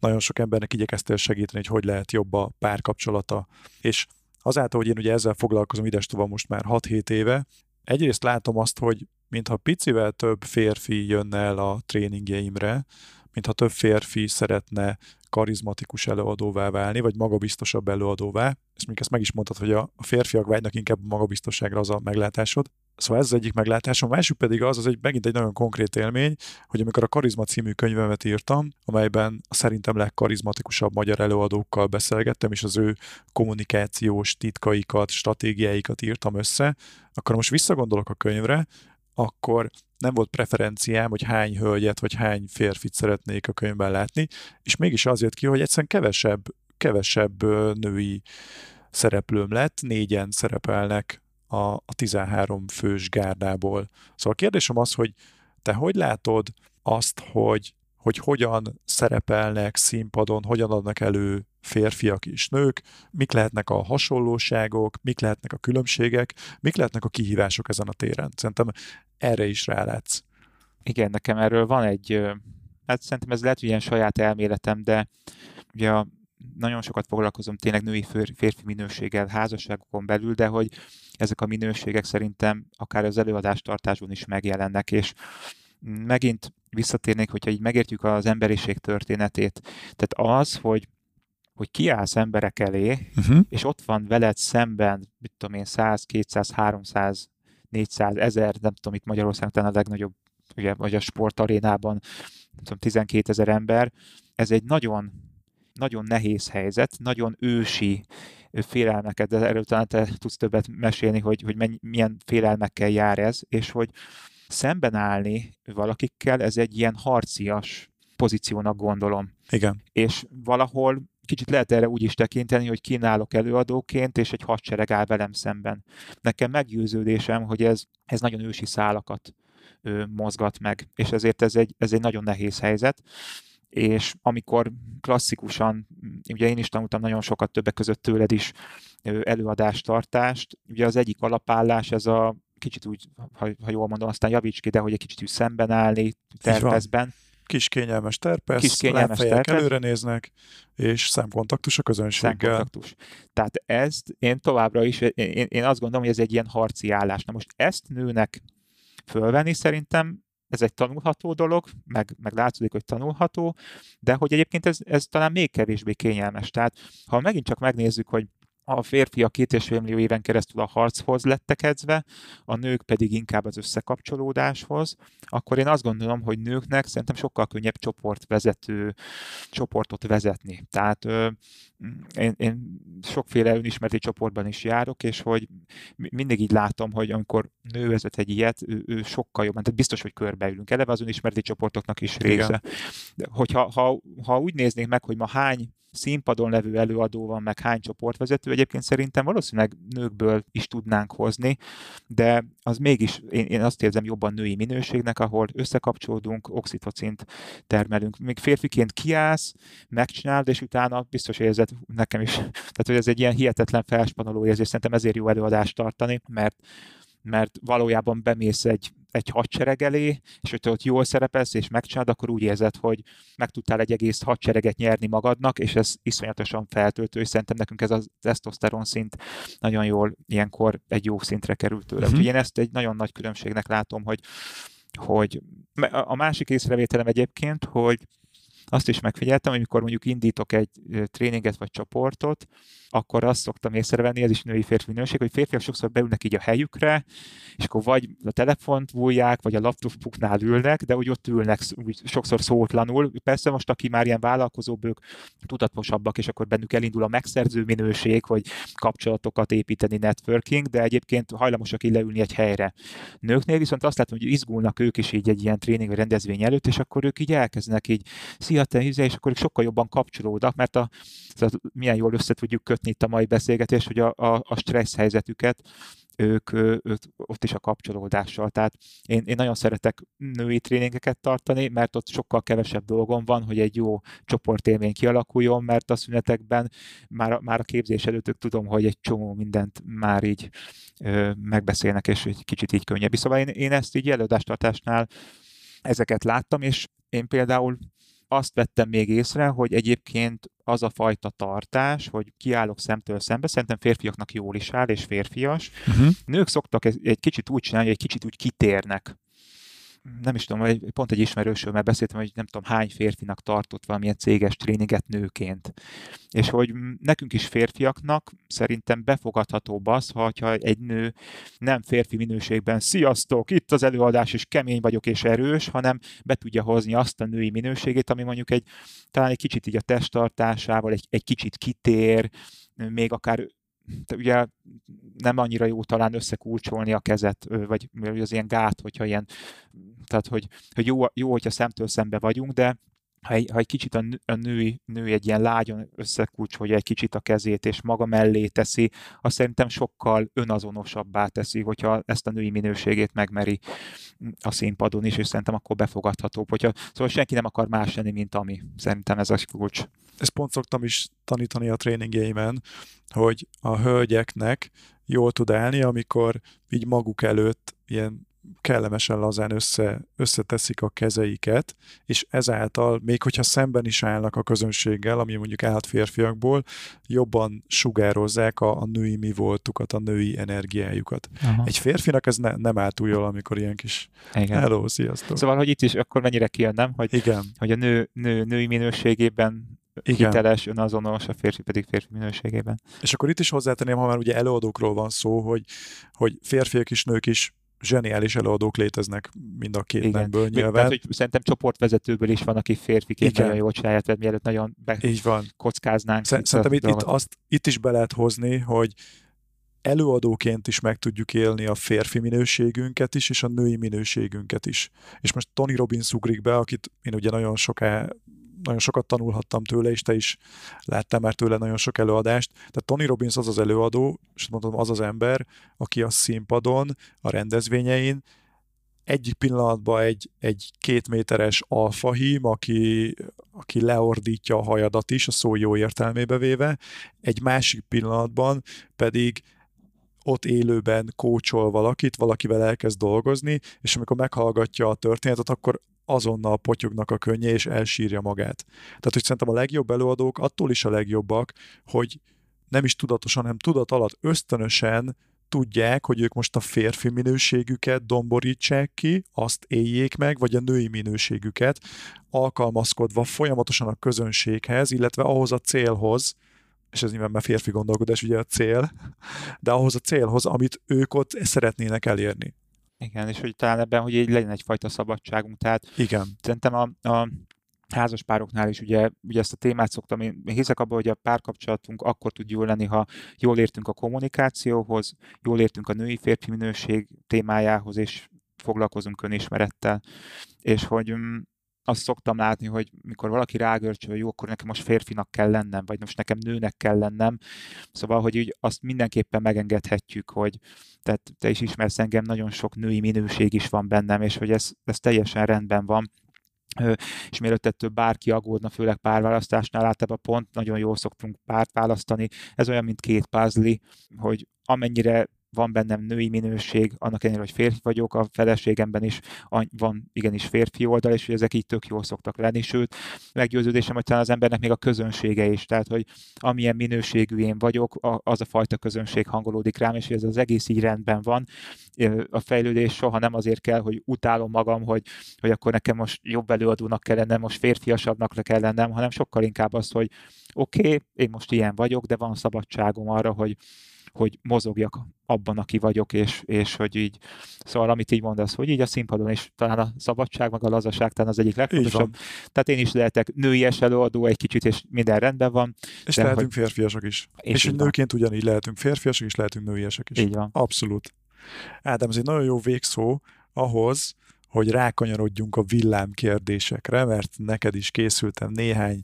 nagyon sok embernek igyekeztél segíteni, hogy lehet jobb a párkapcsolata. És azáltal, hogy én ugye ezzel foglalkozom idestova most már 6-7 éve, egyrészt látom azt, hogy mintha picivel több férfi jönne el a tréningjeimre, mintha több férfi szeretne karizmatikus előadóvá válni, vagy magabiztosabb előadóvá. És még ezt meg is mondtad, hogy a férfiak vágynak inkább a magabiztosságra, az a meglátásod. Szóval ez az egyik meglátásom. A másik pedig megint egy nagyon konkrét élmény, hogy amikor a Karizma című könyvemet írtam, amelyben szerintem legkarizmatikusabb magyar előadókkal beszélgettem, és az ő kommunikációs titkaikat, stratégiáikat írtam össze, akkor most visszagondolok a könyvre, akkor nem volt preferenciám, hogy hány hölgyet, vagy hány férfit szeretnék a könyvben látni, és mégis az jött ki, hogy egyszerűen kevesebb női szereplőm lett, 4-en szerepelnek a 13 fős gárdából. Szóval a kérdésem az, hogy te hogy látod azt, hogy hogyan szerepelnek színpadon, hogyan adnak elő férfiak és nők, mik lehetnek a hasonlóságok, mik lehetnek a különbségek, mik lehetnek a kihívások ezen a téren. Szerintem erre is rálátsz. Igen, nekem erről van szerintem ez lehet, hogy ilyen saját elméletem, de ugye a nagyon sokat foglalkozom tényleg női férfi minőséggel, házasságokon belül, de hogy ezek a minőségek szerintem akár az előadástartásban is megjelennek, és megint visszatérnék, hogyha így megértjük az emberiség történetét. Tehát az, hogy kiállsz emberek elé, és ott van veled szemben, mit tudom én, 100, 200, 300, 400, 1000, nem tudom, itt Magyarországon talán a legnagyobb, ugye, vagy a sportarénában, nem tudom, 12 000 ember. Ez egy nagyon, nagyon nehéz helyzet, nagyon ősi félelmeket, de erről talán te tudsz többet mesélni, hogy milyen félelmekkel jár ez, és hogy szemben állni valakikkel, ez egy ilyen harcias pozíciónak gondolom. Igen. És valahol kicsit lehet erre úgy is tekinteni, hogy kínálok előadóként, és egy hadsereg áll velem szemben. Nekem meggyőződésem, hogy ez nagyon ősi szálakat mozgat meg, és ezért ez egy nagyon nehéz helyzet. És amikor klasszikusan, ugye én is tanultam nagyon sokat, többek között tőled is előadástartást, ugye az egyik alapállás ez a kicsit úgy, ha jól mondom, aztán javíts ki, de hogy egy kicsit úgy szemben állni terpeszben. Kis kényelmes terpesz, lábfejek előre néznek, és szemkontaktus a közönséggel. Szemkontaktus. Tehát ezt én továbbra is, én azt gondolom, hogy ez egy ilyen harci állás. Na most ezt nőnek fölvenni szerintem, ez egy tanulható dolog, meg látszik, hogy tanulható, de hogy egyébként ez talán még kevésbé kényelmes. Tehát ha megint csak megnézzük, hogy a férfiak 2,5 millió éven keresztül a harchoz lettek edzve, a nők pedig inkább az összekapcsolódáshoz, akkor én azt gondolom, hogy nőknek szerintem sokkal könnyebb csoportot vezetni. Tehát én sokféle önismereti csoportban is járok, és hogy mindig így látom, hogy amikor nő vezet egy ilyet, ő sokkal jobban, tehát biztos, hogy körbeülünk. Eleve az önismereti csoportoknak is része. De hogyha ha úgy néznék meg, hogy ma hány színpadon levő előadó van, meg hány csoportvezető, egyébként szerintem valószínűleg nőkből is tudnánk hozni, de az mégis, én azt érzem jobban női minőségnek, ahol összekapcsolódunk, oxitocint termelünk. Még férfiként kiállsz, megcsináld, és utána biztos érzed nekem is. Tehát, hogy ez egy ilyen hihetetlen felspanoló érzés, szerintem ezért jó előadást tartani, mert valójában bemész egy hadsereg elé, és hogy te ott jól szerepelsz, és megcsináld, akkor úgy érzed, hogy meg tudtál egy egész hadsereget nyerni magadnak, és ez iszonyatosan feltöltő, és szerintem nekünk ez a tesztoszteron szint nagyon jól ilyenkor egy jó szintre került tőle. Úgyhogy én ezt egy nagyon nagy különbségnek látom, hogy a másik észrevételem egyébként, hogy azt is megfigyeltem, hogy mikor mondjuk indítok egy tréninget vagy csoportot, akkor azt szoktam észrevenni, ez is női férfi minőség, hogy férfiak sokszor beülnek így a helyükre, és akkor vagy a telefont bújják, vagy a laptopuknál ülnek, de úgy ott ülnek úgy sokszor szótlanul. Persze most, aki már ilyen vállalkozóbb, ők tudatosabbak, és akkor bennük elindul a megszerző minőség, hogy kapcsolatokat építeni, networking, de egyébként hajlamosak így leülni egy helyre. Nőknél viszont azt látom, hogy izgulnak ők is így egy ilyen tréning vagy rendezvény előtt, és akkor ők így elkezdenek így és akkor sokkal jobban kapcsolódnak, mert milyen jól össze tudjuk kötni itt a mai beszélgetést, hogy a stressz helyzetüket ők ott is a kapcsolódással. Tehát én nagyon szeretek női tréningeket tartani, mert ott sokkal kevesebb dolgom van, hogy egy jó csoportélmény kialakuljon, mert a szünetekben már a képzés előtt tudom, hogy egy csomó mindent már így megbeszélnek, és egy kicsit így könnyebb. Szóval én ezt így előadástartásnál ezeket láttam, és én például azt vettem még észre, hogy egyébként az a fajta tartás, hogy kiállok szemtől szembe, szerintem férfiaknak jól is áll, és férfias. Nők szoktak egy kicsit úgy csinálni, hogy egy kicsit úgy kitérnek. Nem is tudom, pont egy ismerősömmel beszéltem, hogy nem tudom hány férfinak tartott valamilyen céges tréninget nőként. És hogy nekünk is férfiaknak szerintem befogadhatóbb az, ha egy nő nem férfi minőségben sziasztok, itt az előadás, és kemény vagyok és erős, hanem be tudja hozni azt a női minőségét, ami mondjuk talán egy kicsit így a testtartásával, egy kicsit kitér, még akár ugye nem annyira jó talán összekulcsolni a kezet, vagy az ilyen gát, hogyha ilyen, tehát hogy jó, hogyha szemtől szembe vagyunk, de ha egy kicsit a nő egy ilyen lágyon összekulcsolja egy kicsit a kezét, és maga mellé teszi, azt szerintem sokkal önazonosabbá teszi, hogyha ezt a női minőségét megmeri a színpadon is, és szerintem akkor befogadhatóbb. Szóval senki nem akar más lenni, mint ami. Szerintem ez a kulcs. Ezt pont szoktam is tanítani a tréningjeimen, hogy a hölgyeknek jól tud állni, amikor így maguk előtt ilyen kellemesen lazán összeteszik a kezeiket, és ezáltal, még hogyha szemben is állnak a közönséggel, ami mondjuk állt férfiakból, jobban sugározzák a női mi voltukat, a női energiájukat. Aha. Egy férfinak ez nem áll túl jól, amikor ilyen kis hello, sziasztok. Szóval, hogy itt is akkor mennyire kijön, nem? Hogy a női minőségében hiteles, önazonos, a férfi pedig férfi minőségében. És akkor itt is hozzátenném, ha már ugye előadókról van szó, hogy férfiak is, nők is zseniális előadók léteznek mind a két nemből nyilván. Tehát, hogy szerintem csoportvezetőből is van, aki férfiként nagyon jól csinálja, tehát mielőtt nagyon kockáznánk. Szerintem itt is be lehet hozni, hogy előadóként is meg tudjuk élni a férfi minőségünket is, és a női minőségünket is. És most Tony Robbins ugrik be, akit én ugye nagyon sokat tanulhattam tőle, és te is láttál már tőle nagyon sok előadást. Tehát Tony Robbins az az előadó, és mondom, az az ember, aki a színpadon, a rendezvényein egyik pillanatban egy 2 méteres alfahím, aki leordítja a hajadat is, a szó jó értelmébe véve, egy másik pillanatban pedig ott élőben kócsol valakit, valakivel elkezd dolgozni, és amikor meghallgatja a történetet, akkor azonnal potyognak a könnye, és elsírja magát. Tehát, hogy szerintem a legjobb előadók attól is a legjobbak, hogy nem is tudatosan, hanem tudat alatt ösztönösen tudják, hogy ők most a férfi minőségüket domborítsák ki, azt éljék meg, vagy a női minőségüket, alkalmazkodva folyamatosan a közönséghez, illetve ahhoz a célhoz, és ez nyilván már férfi gondolkodás, ugye a cél, de ahhoz a célhoz, amit ők ott szeretnének elérni. Igen, és hogy talán ebben, hogy így legyen egyfajta szabadságunk, tehát szerintem a házaspároknál is ugye ezt a témát szoktam, én hiszek abban, hogy a párkapcsolatunk akkor tud jól lenni, ha jól értünk a kommunikációhoz, jól értünk a női-férfi minőség témájához, és foglalkozunk önismerettel, és hogy azt szoktam látni, hogy mikor valaki rágörcsöl, hogy jó, akkor nekem most férfinak kell lennem, vagy most nekem nőnek kell lennem. Szóval, hogy így azt mindenképpen megengedhetjük, hogy tehát te is ismersz engem, nagyon sok női minőség is van bennem, és hogy ez teljesen rendben van. És mielőtt ettől bárki aggódna, főleg párválasztásnál általában pont nagyon jól szoktunk párt választani. Ez olyan, mint 2 pázli, hogy amennyire van bennem női minőség, annak ellenére, hogy férfi vagyok, a feleségemben is van igenis férfi oldal, és hogy ezek így tök jól szoktak lenni, sőt, meggyőződésem, hogy talán az embernek még a közönsége is, tehát, hogy amilyen minőségű én vagyok, az a fajta közönség hangolódik rám, és hogy ez az egész így rendben van. A fejlődés soha nem azért kell, hogy utálom magam, hogy akkor nekem most jobb előadónak kell lennem, most férfiasabbnak kell lennem, hanem sokkal inkább az, hogy oké, én most ilyen vagyok, de van szabadságom arra, hogy mozogjak abban, aki vagyok, és hogy így, szóval amit így mondasz, hogy így a színpadon, és talán a szabadság, meg a lazaság talán az egyik legfontosabb. Tehát én is lehetek nőies előadó egy kicsit, és minden rendben van. És lehetünk férfiasok is. És nőként ugyanígy lehetünk férfiasok, és lehetünk nőiesek is. Így van. Abszolút. Ádám, ez egy nagyon jó végszó ahhoz, hogy rákanyarodjunk a villámkérdésekre, mert neked is készültem néhány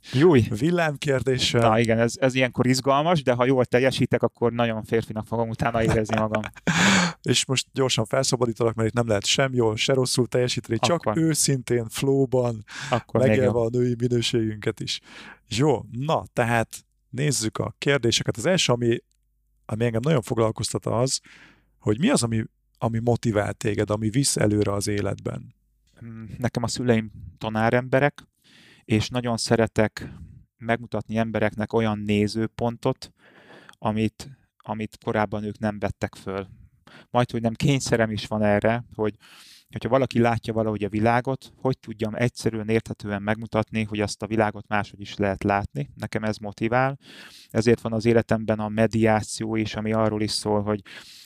villámkérdéssel. Na igen, ez ilyenkor izgalmas, de ha jól teljesítek, akkor nagyon férfinak fogom utána érezni magam. És most gyorsan felszabadítalak, mert itt nem lehet sem jól, se rosszul teljesíteni, csak akkor őszintén, flowban, megélve a női minőségünket is. Jó, na, tehát nézzük a kérdéseket. Az első, ami engem nagyon foglalkoztat az, hogy mi az, ami motivál téged, ami visz előre az életben? Nekem a szüleim tanáremberek, és nagyon szeretek megmutatni embereknek olyan nézőpontot, amit korábban ők nem vettek föl. Majd, hogy nem kényszerem is van erre, hogyha valaki látja valahogy a világot, hogy tudjam egyszerűen, érthetően megmutatni, hogy azt a világot máshogy is lehet látni. Nekem ez motivál. Ezért van az életemben a mediáció is, ami arról is szól, hogy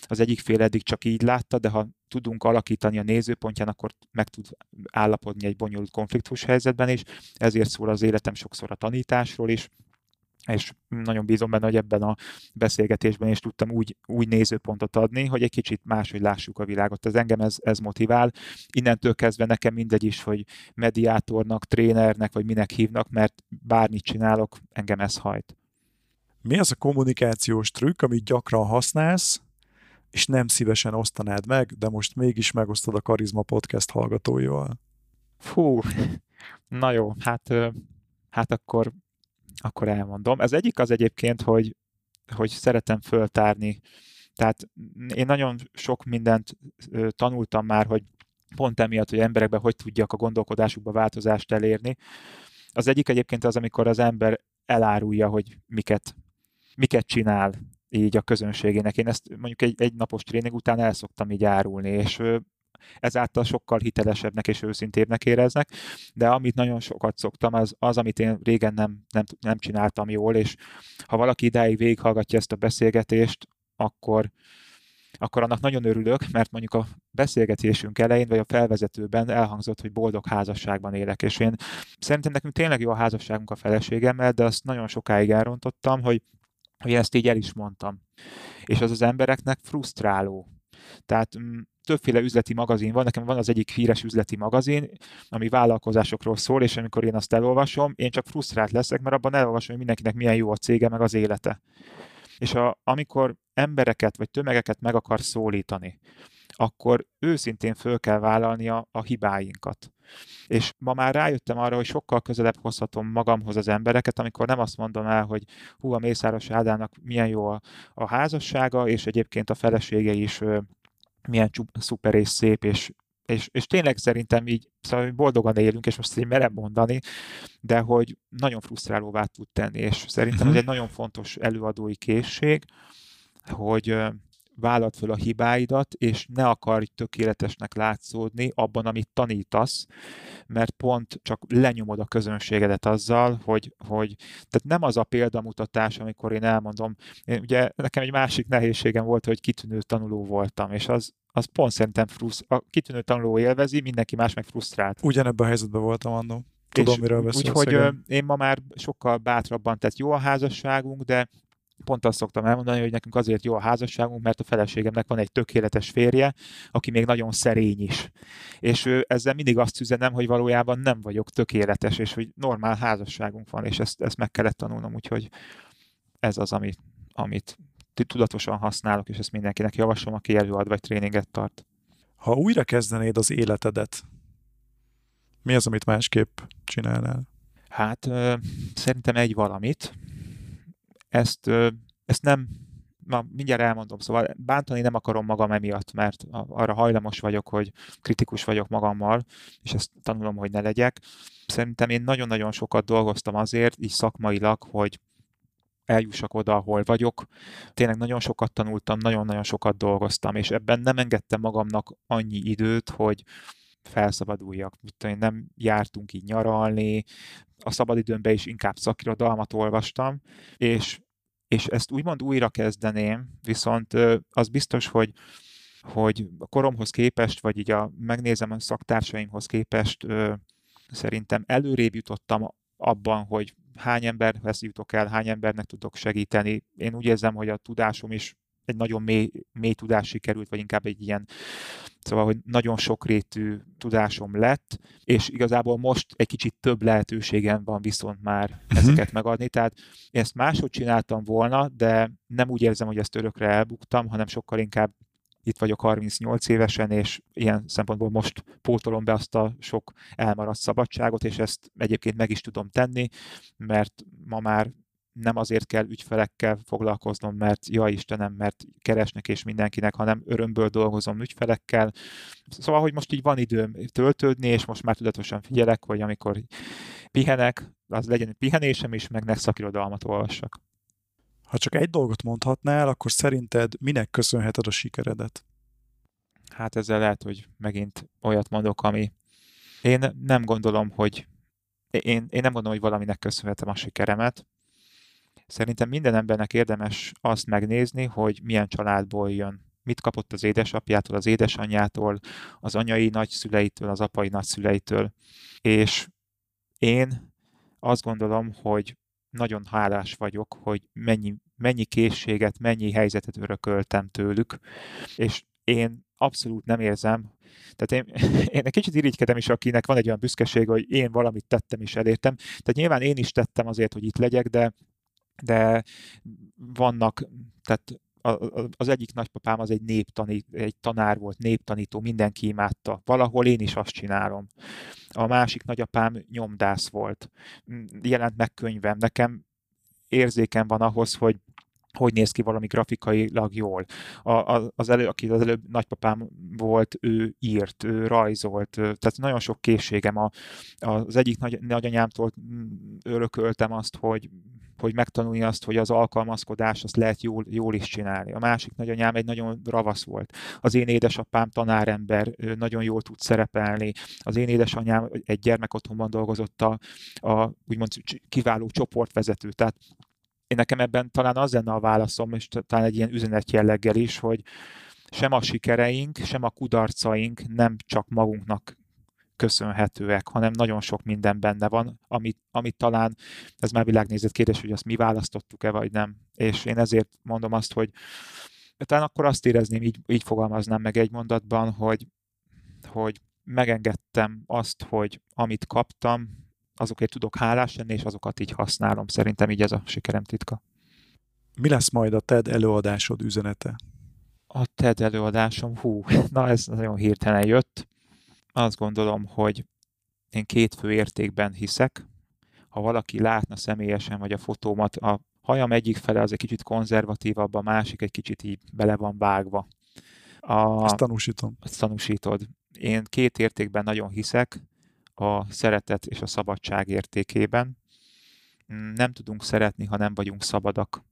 az egyik fél eddig csak így látta, de ha tudunk alakítani a nézőpontján, akkor meg tud állapodni egy bonyolult konfliktus helyzetben is. Ezért szól az életem sokszor a tanításról is, és nagyon bízom benne, hogy ebben a beszélgetésben is tudtam úgy nézőpontot adni, hogy egy kicsit máshogy lássuk a világot. Ez engem ez motivál. Innentől kezdve nekem mindegy is, hogy mediátornak, trénernek, vagy minek hívnak, mert bármit csinálok, engem ez hajt. Mi az a kommunikációs trükk, amit gyakran használsz, és nem szívesen osztanád meg, de most mégis megosztod a Karizma Podcast hallgatóival? Fú, na jó, hát akkor elmondom. Az egyik az egyébként, hogy szeretem föltárni Tehát én nagyon sok mindent tanultam már, hogy pont emiatt, hogy emberekben hogy tudjak a gondolkodásukba változást elérni. Az egyik egyébként az, amikor az ember elárulja, hogy miket csinál így a közönségének. Én ezt mondjuk egy napos tréning után el szoktam így árulni, és ezáltal sokkal hitelesebbnek és őszintébbnek éreznek, de amit nagyon sokat szoktam, az amit én régen nem csináltam jól, és ha valaki idáig végighallgatja ezt a beszélgetést, akkor annak nagyon örülök, mert mondjuk a beszélgetésünk elején, vagy a felvezetőben elhangzott, hogy boldog házasságban élek, és én szerintem nekünk tényleg jó a házasságunk a feleségemmel, de azt nagyon sokáig elrontottam, hogy ezt így el is mondtam. És az embereknek frusztráló. Tehát többféle üzleti magazin van, nekem van az egyik híres üzleti magazin, ami vállalkozásokról szól, és amikor én azt elolvasom, én csak frusztrált leszek, mert abban elolvasom, hogy mindenkinek milyen jó a cége, meg az élete. És amikor embereket vagy tömegeket meg akar szólítani, akkor őszintén föl kell vállalni a hibáinkat. És ma már rájöttem arra, hogy sokkal közelebb hozhatom magamhoz az embereket, amikor nem azt mondom el, hogy hú, a Mészáros Ádámnak milyen jó a házassága, és egyébként a felesége is milyen szuper és szép, és tényleg szerintem így szóval boldogan élünk, és most így merem mondani, de hogy nagyon frusztrálóvá tud tenni, és szerintem ez egy nagyon fontos előadói készség, hogy vállald föl a hibáidat, és ne akarj tökéletesnek látszódni abban, amit tanítasz, mert pont csak lenyomod a közönségedet azzal, hogy tehát nem az a példamutatás, amikor én elmondom, ugye nekem egy másik nehézségem volt, hogy kitűnő tanuló voltam, és az pont szerintem a kitűnő tanuló élvezi, mindenki más meg frusztrált. Ugyanebben a helyzetben voltam annó. Tudom, miről beszélsz. Úgyhogy én ma már sokkal bátrabban, tehát jó a házasságunk, de pont azt szoktam elmondani, hogy nekünk azért jó a házasságunk, mert a feleségemnek van egy tökéletes férje, aki még nagyon szerény is. És ezzel mindig azt üzenem, hogy valójában nem vagyok tökéletes, és hogy normál házasságunk van, és ezt meg kellett tanulnom, úgyhogy ez az, amit tudatosan használok, és ezt mindenkinek javaslom, aki előad vagy tréninget tart. Ha újra kezdenéd az életedet, mi az, amit másképp csinálnál? Hát szerintem egy valamit. Ezt nem, ma mindjárt elmondom, szóval bántani nem akarom magam emiatt, mert arra hajlamos vagyok, hogy kritikus vagyok magammal, és ezt tanulom, hogy ne legyek. Szerintem én nagyon-nagyon sokat dolgoztam azért, így szakmailag, hogy eljussak oda, ahol vagyok. Tényleg nagyon sokat tanultam, nagyon-nagyon sokat dolgoztam, és ebben nem engedtem magamnak annyi időt, hogy felszabaduljak. Nem jártunk így nyaralni, a szabadidőmben is inkább szakirodalmat olvastam, és ezt úgymond újra kezdeném, viszont az biztos, hogy a koromhoz képest, vagy így megnézem a szaktársaimhoz képest, szerintem előrébb jutottam abban, hogy hány emberhez jutok el, hány embernek tudok segíteni. Én úgy érzem, hogy a tudásom is egy nagyon mély tudás sikerült, vagy inkább egy ilyen, szóval, hogy nagyon sokrétű tudásom lett, és igazából most egy kicsit több lehetőségem van viszont már ezeket megadni, tehát én ezt máshogy csináltam volna, de nem úgy érzem, hogy ezt örökre elbuktam, hanem sokkal inkább itt vagyok 38 évesen, és ilyen szempontból most pótolom be azt a sok elmaradt szabadságot, és ezt egyébként meg is tudom tenni, mert ma már nem azért kell ügyfelekkel foglalkoznom, mert jaj Istenem, mert keresnek és mindenkinek, hanem örömből dolgozom ügyfelekkel. Szóval, hogy most így van időm töltődni, és most már tudatosan figyelek, hogy amikor pihenek, az legyen pihenésem is, meg ne szakirodalmat olvassak. Ha csak egy dolgot mondhatnál, akkor szerinted minek köszönheted a sikeredet? Hát ezzel lehet, hogy megint olyat mondok, ami... Én nem gondolom, hogy valaminek köszönhetem a sikeremet. Szerintem minden embernek érdemes azt megnézni, hogy milyen családból jön. Mit kapott az édesapjától, az édesanyjától, az anyai nagyszüleitől, az apai nagyszüleitől. És én azt gondolom, hogy nagyon hálás vagyok, hogy mennyi készséget, mennyi helyzetet örököltem tőlük. És én abszolút nem érzem, tehát én egy kicsit irigykedem is, akinek van egy olyan büszkesége, hogy én valamit tettem és elértem. Tehát nyilván én is tettem azért, hogy itt legyek, de vannak, tehát az egyik nagypapám az egy tanár volt, néptanító, mindenki imádta. Valahol én is azt csinálom. A másik nagyapám nyomdász volt. Jelent meg könyvem. Nekem érzéken van ahhoz, hogy hogy néz ki valami grafikailag jól. Aki az előbb nagypapám volt, ő írt, ő rajzolt, tehát nagyon sok készségem. Az egyik nagyanyámtól örököltem azt, hogy megtanulni azt, hogy az alkalmazkodás, azt lehet jól is csinálni. A másik nagyanyám egy nagyon ravasz volt. Az én édesapám tanárember, nagyon jól tud szerepelni. Az én édesanyám egy gyermekotthonban dolgozott a úgymond kiváló csoportvezető. Tehát nekem ebben talán az lenne a válaszom, és talán egy ilyen üzenet jelleggel is, hogy sem a sikereink, sem a kudarcaink nem csak magunknak köszönhetőek, hanem nagyon sok minden benne van, amit talán, ez már világnézet kérdés, hogy azt mi választottuk-e, vagy nem. És én ezért mondom azt, hogy talán akkor azt érezném, így fogalmaznám meg egy mondatban, hogy megengedtem azt, hogy amit kaptam, azokért tudok hálás lenni, és azokat így használom. Szerintem így ez a sikerem titka. Mi lesz majd a TED előadásod üzenete? A TED előadásom, ez nagyon hirtelen jött. Azt gondolom, hogy én két fő értékben hiszek. Ha valaki látna személyesen, vagy a fotómat, a hajam egyik fele az egy kicsit konzervatívabb, a másik egy kicsit így bele van vágva. Azt tanúsítom. Azt tanúsítod. Én két értékben nagyon hiszek. A szeretet és a szabadság értékében. Nem tudunk szeretni, ha nem vagyunk szabadak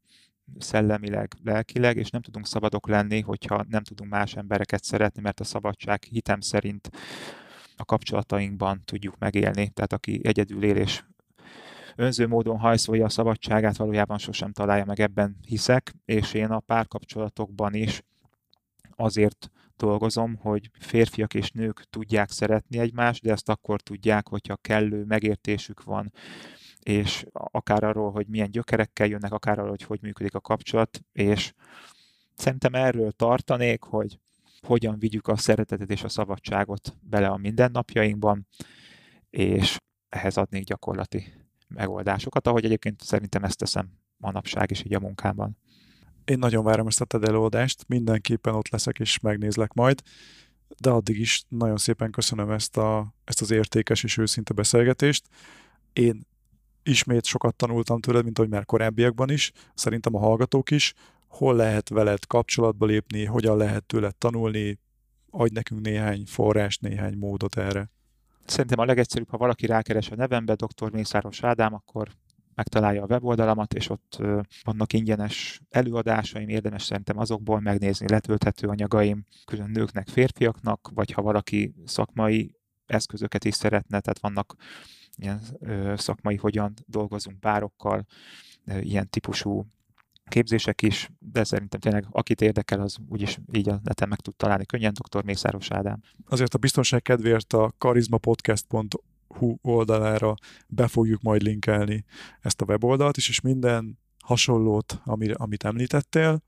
szellemileg, lelkileg, és nem tudunk szabadok lenni, hogyha nem tudunk más embereket szeretni, mert a szabadság hitem szerint a kapcsolatainkban tudjuk megélni. Tehát aki egyedül él és önző módon hajszolja a szabadságát, valójában sosem találja meg, ebben hiszek, és én a párkapcsolatokban is azért dolgozom, hogy férfiak és nők tudják szeretni egymást, de ezt akkor tudják, hogyha kellő megértésük van, és akár arról, hogy milyen gyökerekkel jönnek, akár arról, hogy működik a kapcsolat, és szerintem erről tartanék, hogy hogyan vigyük a szeretetet és a szabadságot bele a mindennapjainkban, és ehhez adnék gyakorlati megoldásokat, ahogy egyébként szerintem ezt teszem manapság is így a munkámban. Én nagyon várom ezt a TED előadást, mindenképpen ott leszek és megnézlek majd, de addig is nagyon szépen köszönöm ezt az értékes és őszinte beszélgetést. Én ismét sokat tanultam tőled, mint ahogy már korábbiakban is, szerintem a hallgatók is. Hol lehet veled kapcsolatba lépni, hogyan lehet tőled tanulni, adj nekünk néhány forrást, néhány módot erre. Szerintem a legegyszerűbb, ha valaki rákeres a nevembe, Dr. Mészáros Ádám, akkor megtalálja a weboldalamat, és ott vannak ingyenes előadásaim, érdemes szerintem azokból megnézni, letölthető anyagaim, külön nőknek, férfiaknak, vagy ha valaki szakmai eszközöket is szeretne, tehát vannak ilyen szakmai, hogyan dolgozunk párokkal, ilyen típusú képzések is, de szerintem tényleg akit érdekel, az úgyis így a neten meg tud találni könnyen, Dr. Mészáros Ádám. Azért a biztonság kedvéért a karizmapodcast.hu oldalára be fogjuk majd linkelni ezt a weboldalt is, és minden hasonlót, amit említettél.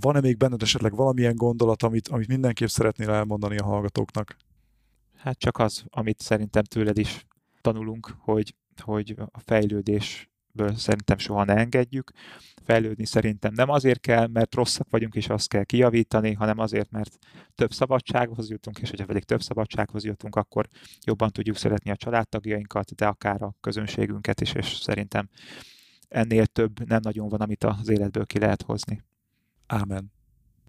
Van-e még benned esetleg valamilyen gondolat, amit mindenképp szeretnél elmondani a hallgatóknak? Hát csak az, amit szerintem tőled is tanulunk, hogy a fejlődésből szerintem soha ne engedjük. Fejlődni szerintem nem azért kell, mert rosszak vagyunk, és azt kell kijavítani, hanem azért, mert több szabadsághoz jutunk, és hogyha pedig több szabadsághoz jutunk, akkor jobban tudjuk szeretni a családtagjainkat, de akár a közönségünket is, és szerintem ennél több nem nagyon van, amit az életből ki lehet hozni. Ámen.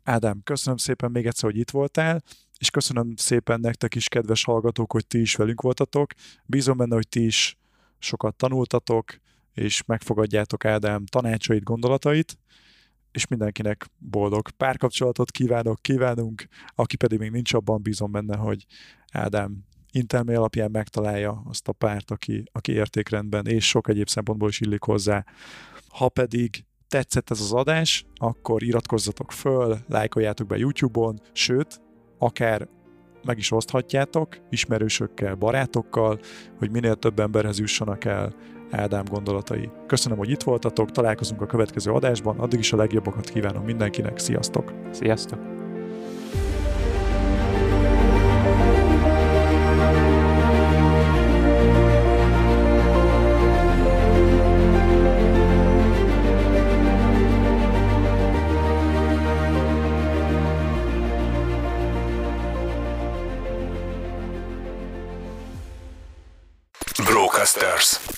Ádám, köszönöm szépen még egyszer, hogy itt voltál, és köszönöm szépen nektek is, kedves hallgatók, hogy ti is velünk voltatok. Bízom benne, hogy ti is sokat tanultatok, és megfogadjátok Ádám tanácsait, gondolatait, és mindenkinek boldog párkapcsolatot kívánunk, aki pedig még nincs, abban bízom benne, hogy Ádám intelmei alapján megtalálja azt a párt, aki értékrendben és sok egyéb szempontból is illik hozzá. Ha pedig tetszett ez az adás, akkor iratkozzatok föl, lájkoljátok be YouTube-on, sőt, akár meg is oszthatjátok ismerősökkel, barátokkal, hogy minél több emberhez jussanak el Ádám gondolatai. Köszönöm, hogy itt voltatok, találkozunk a következő adásban, addig is a legjobbakat kívánom mindenkinek, sziasztok! Sziasztok! Broadcasters.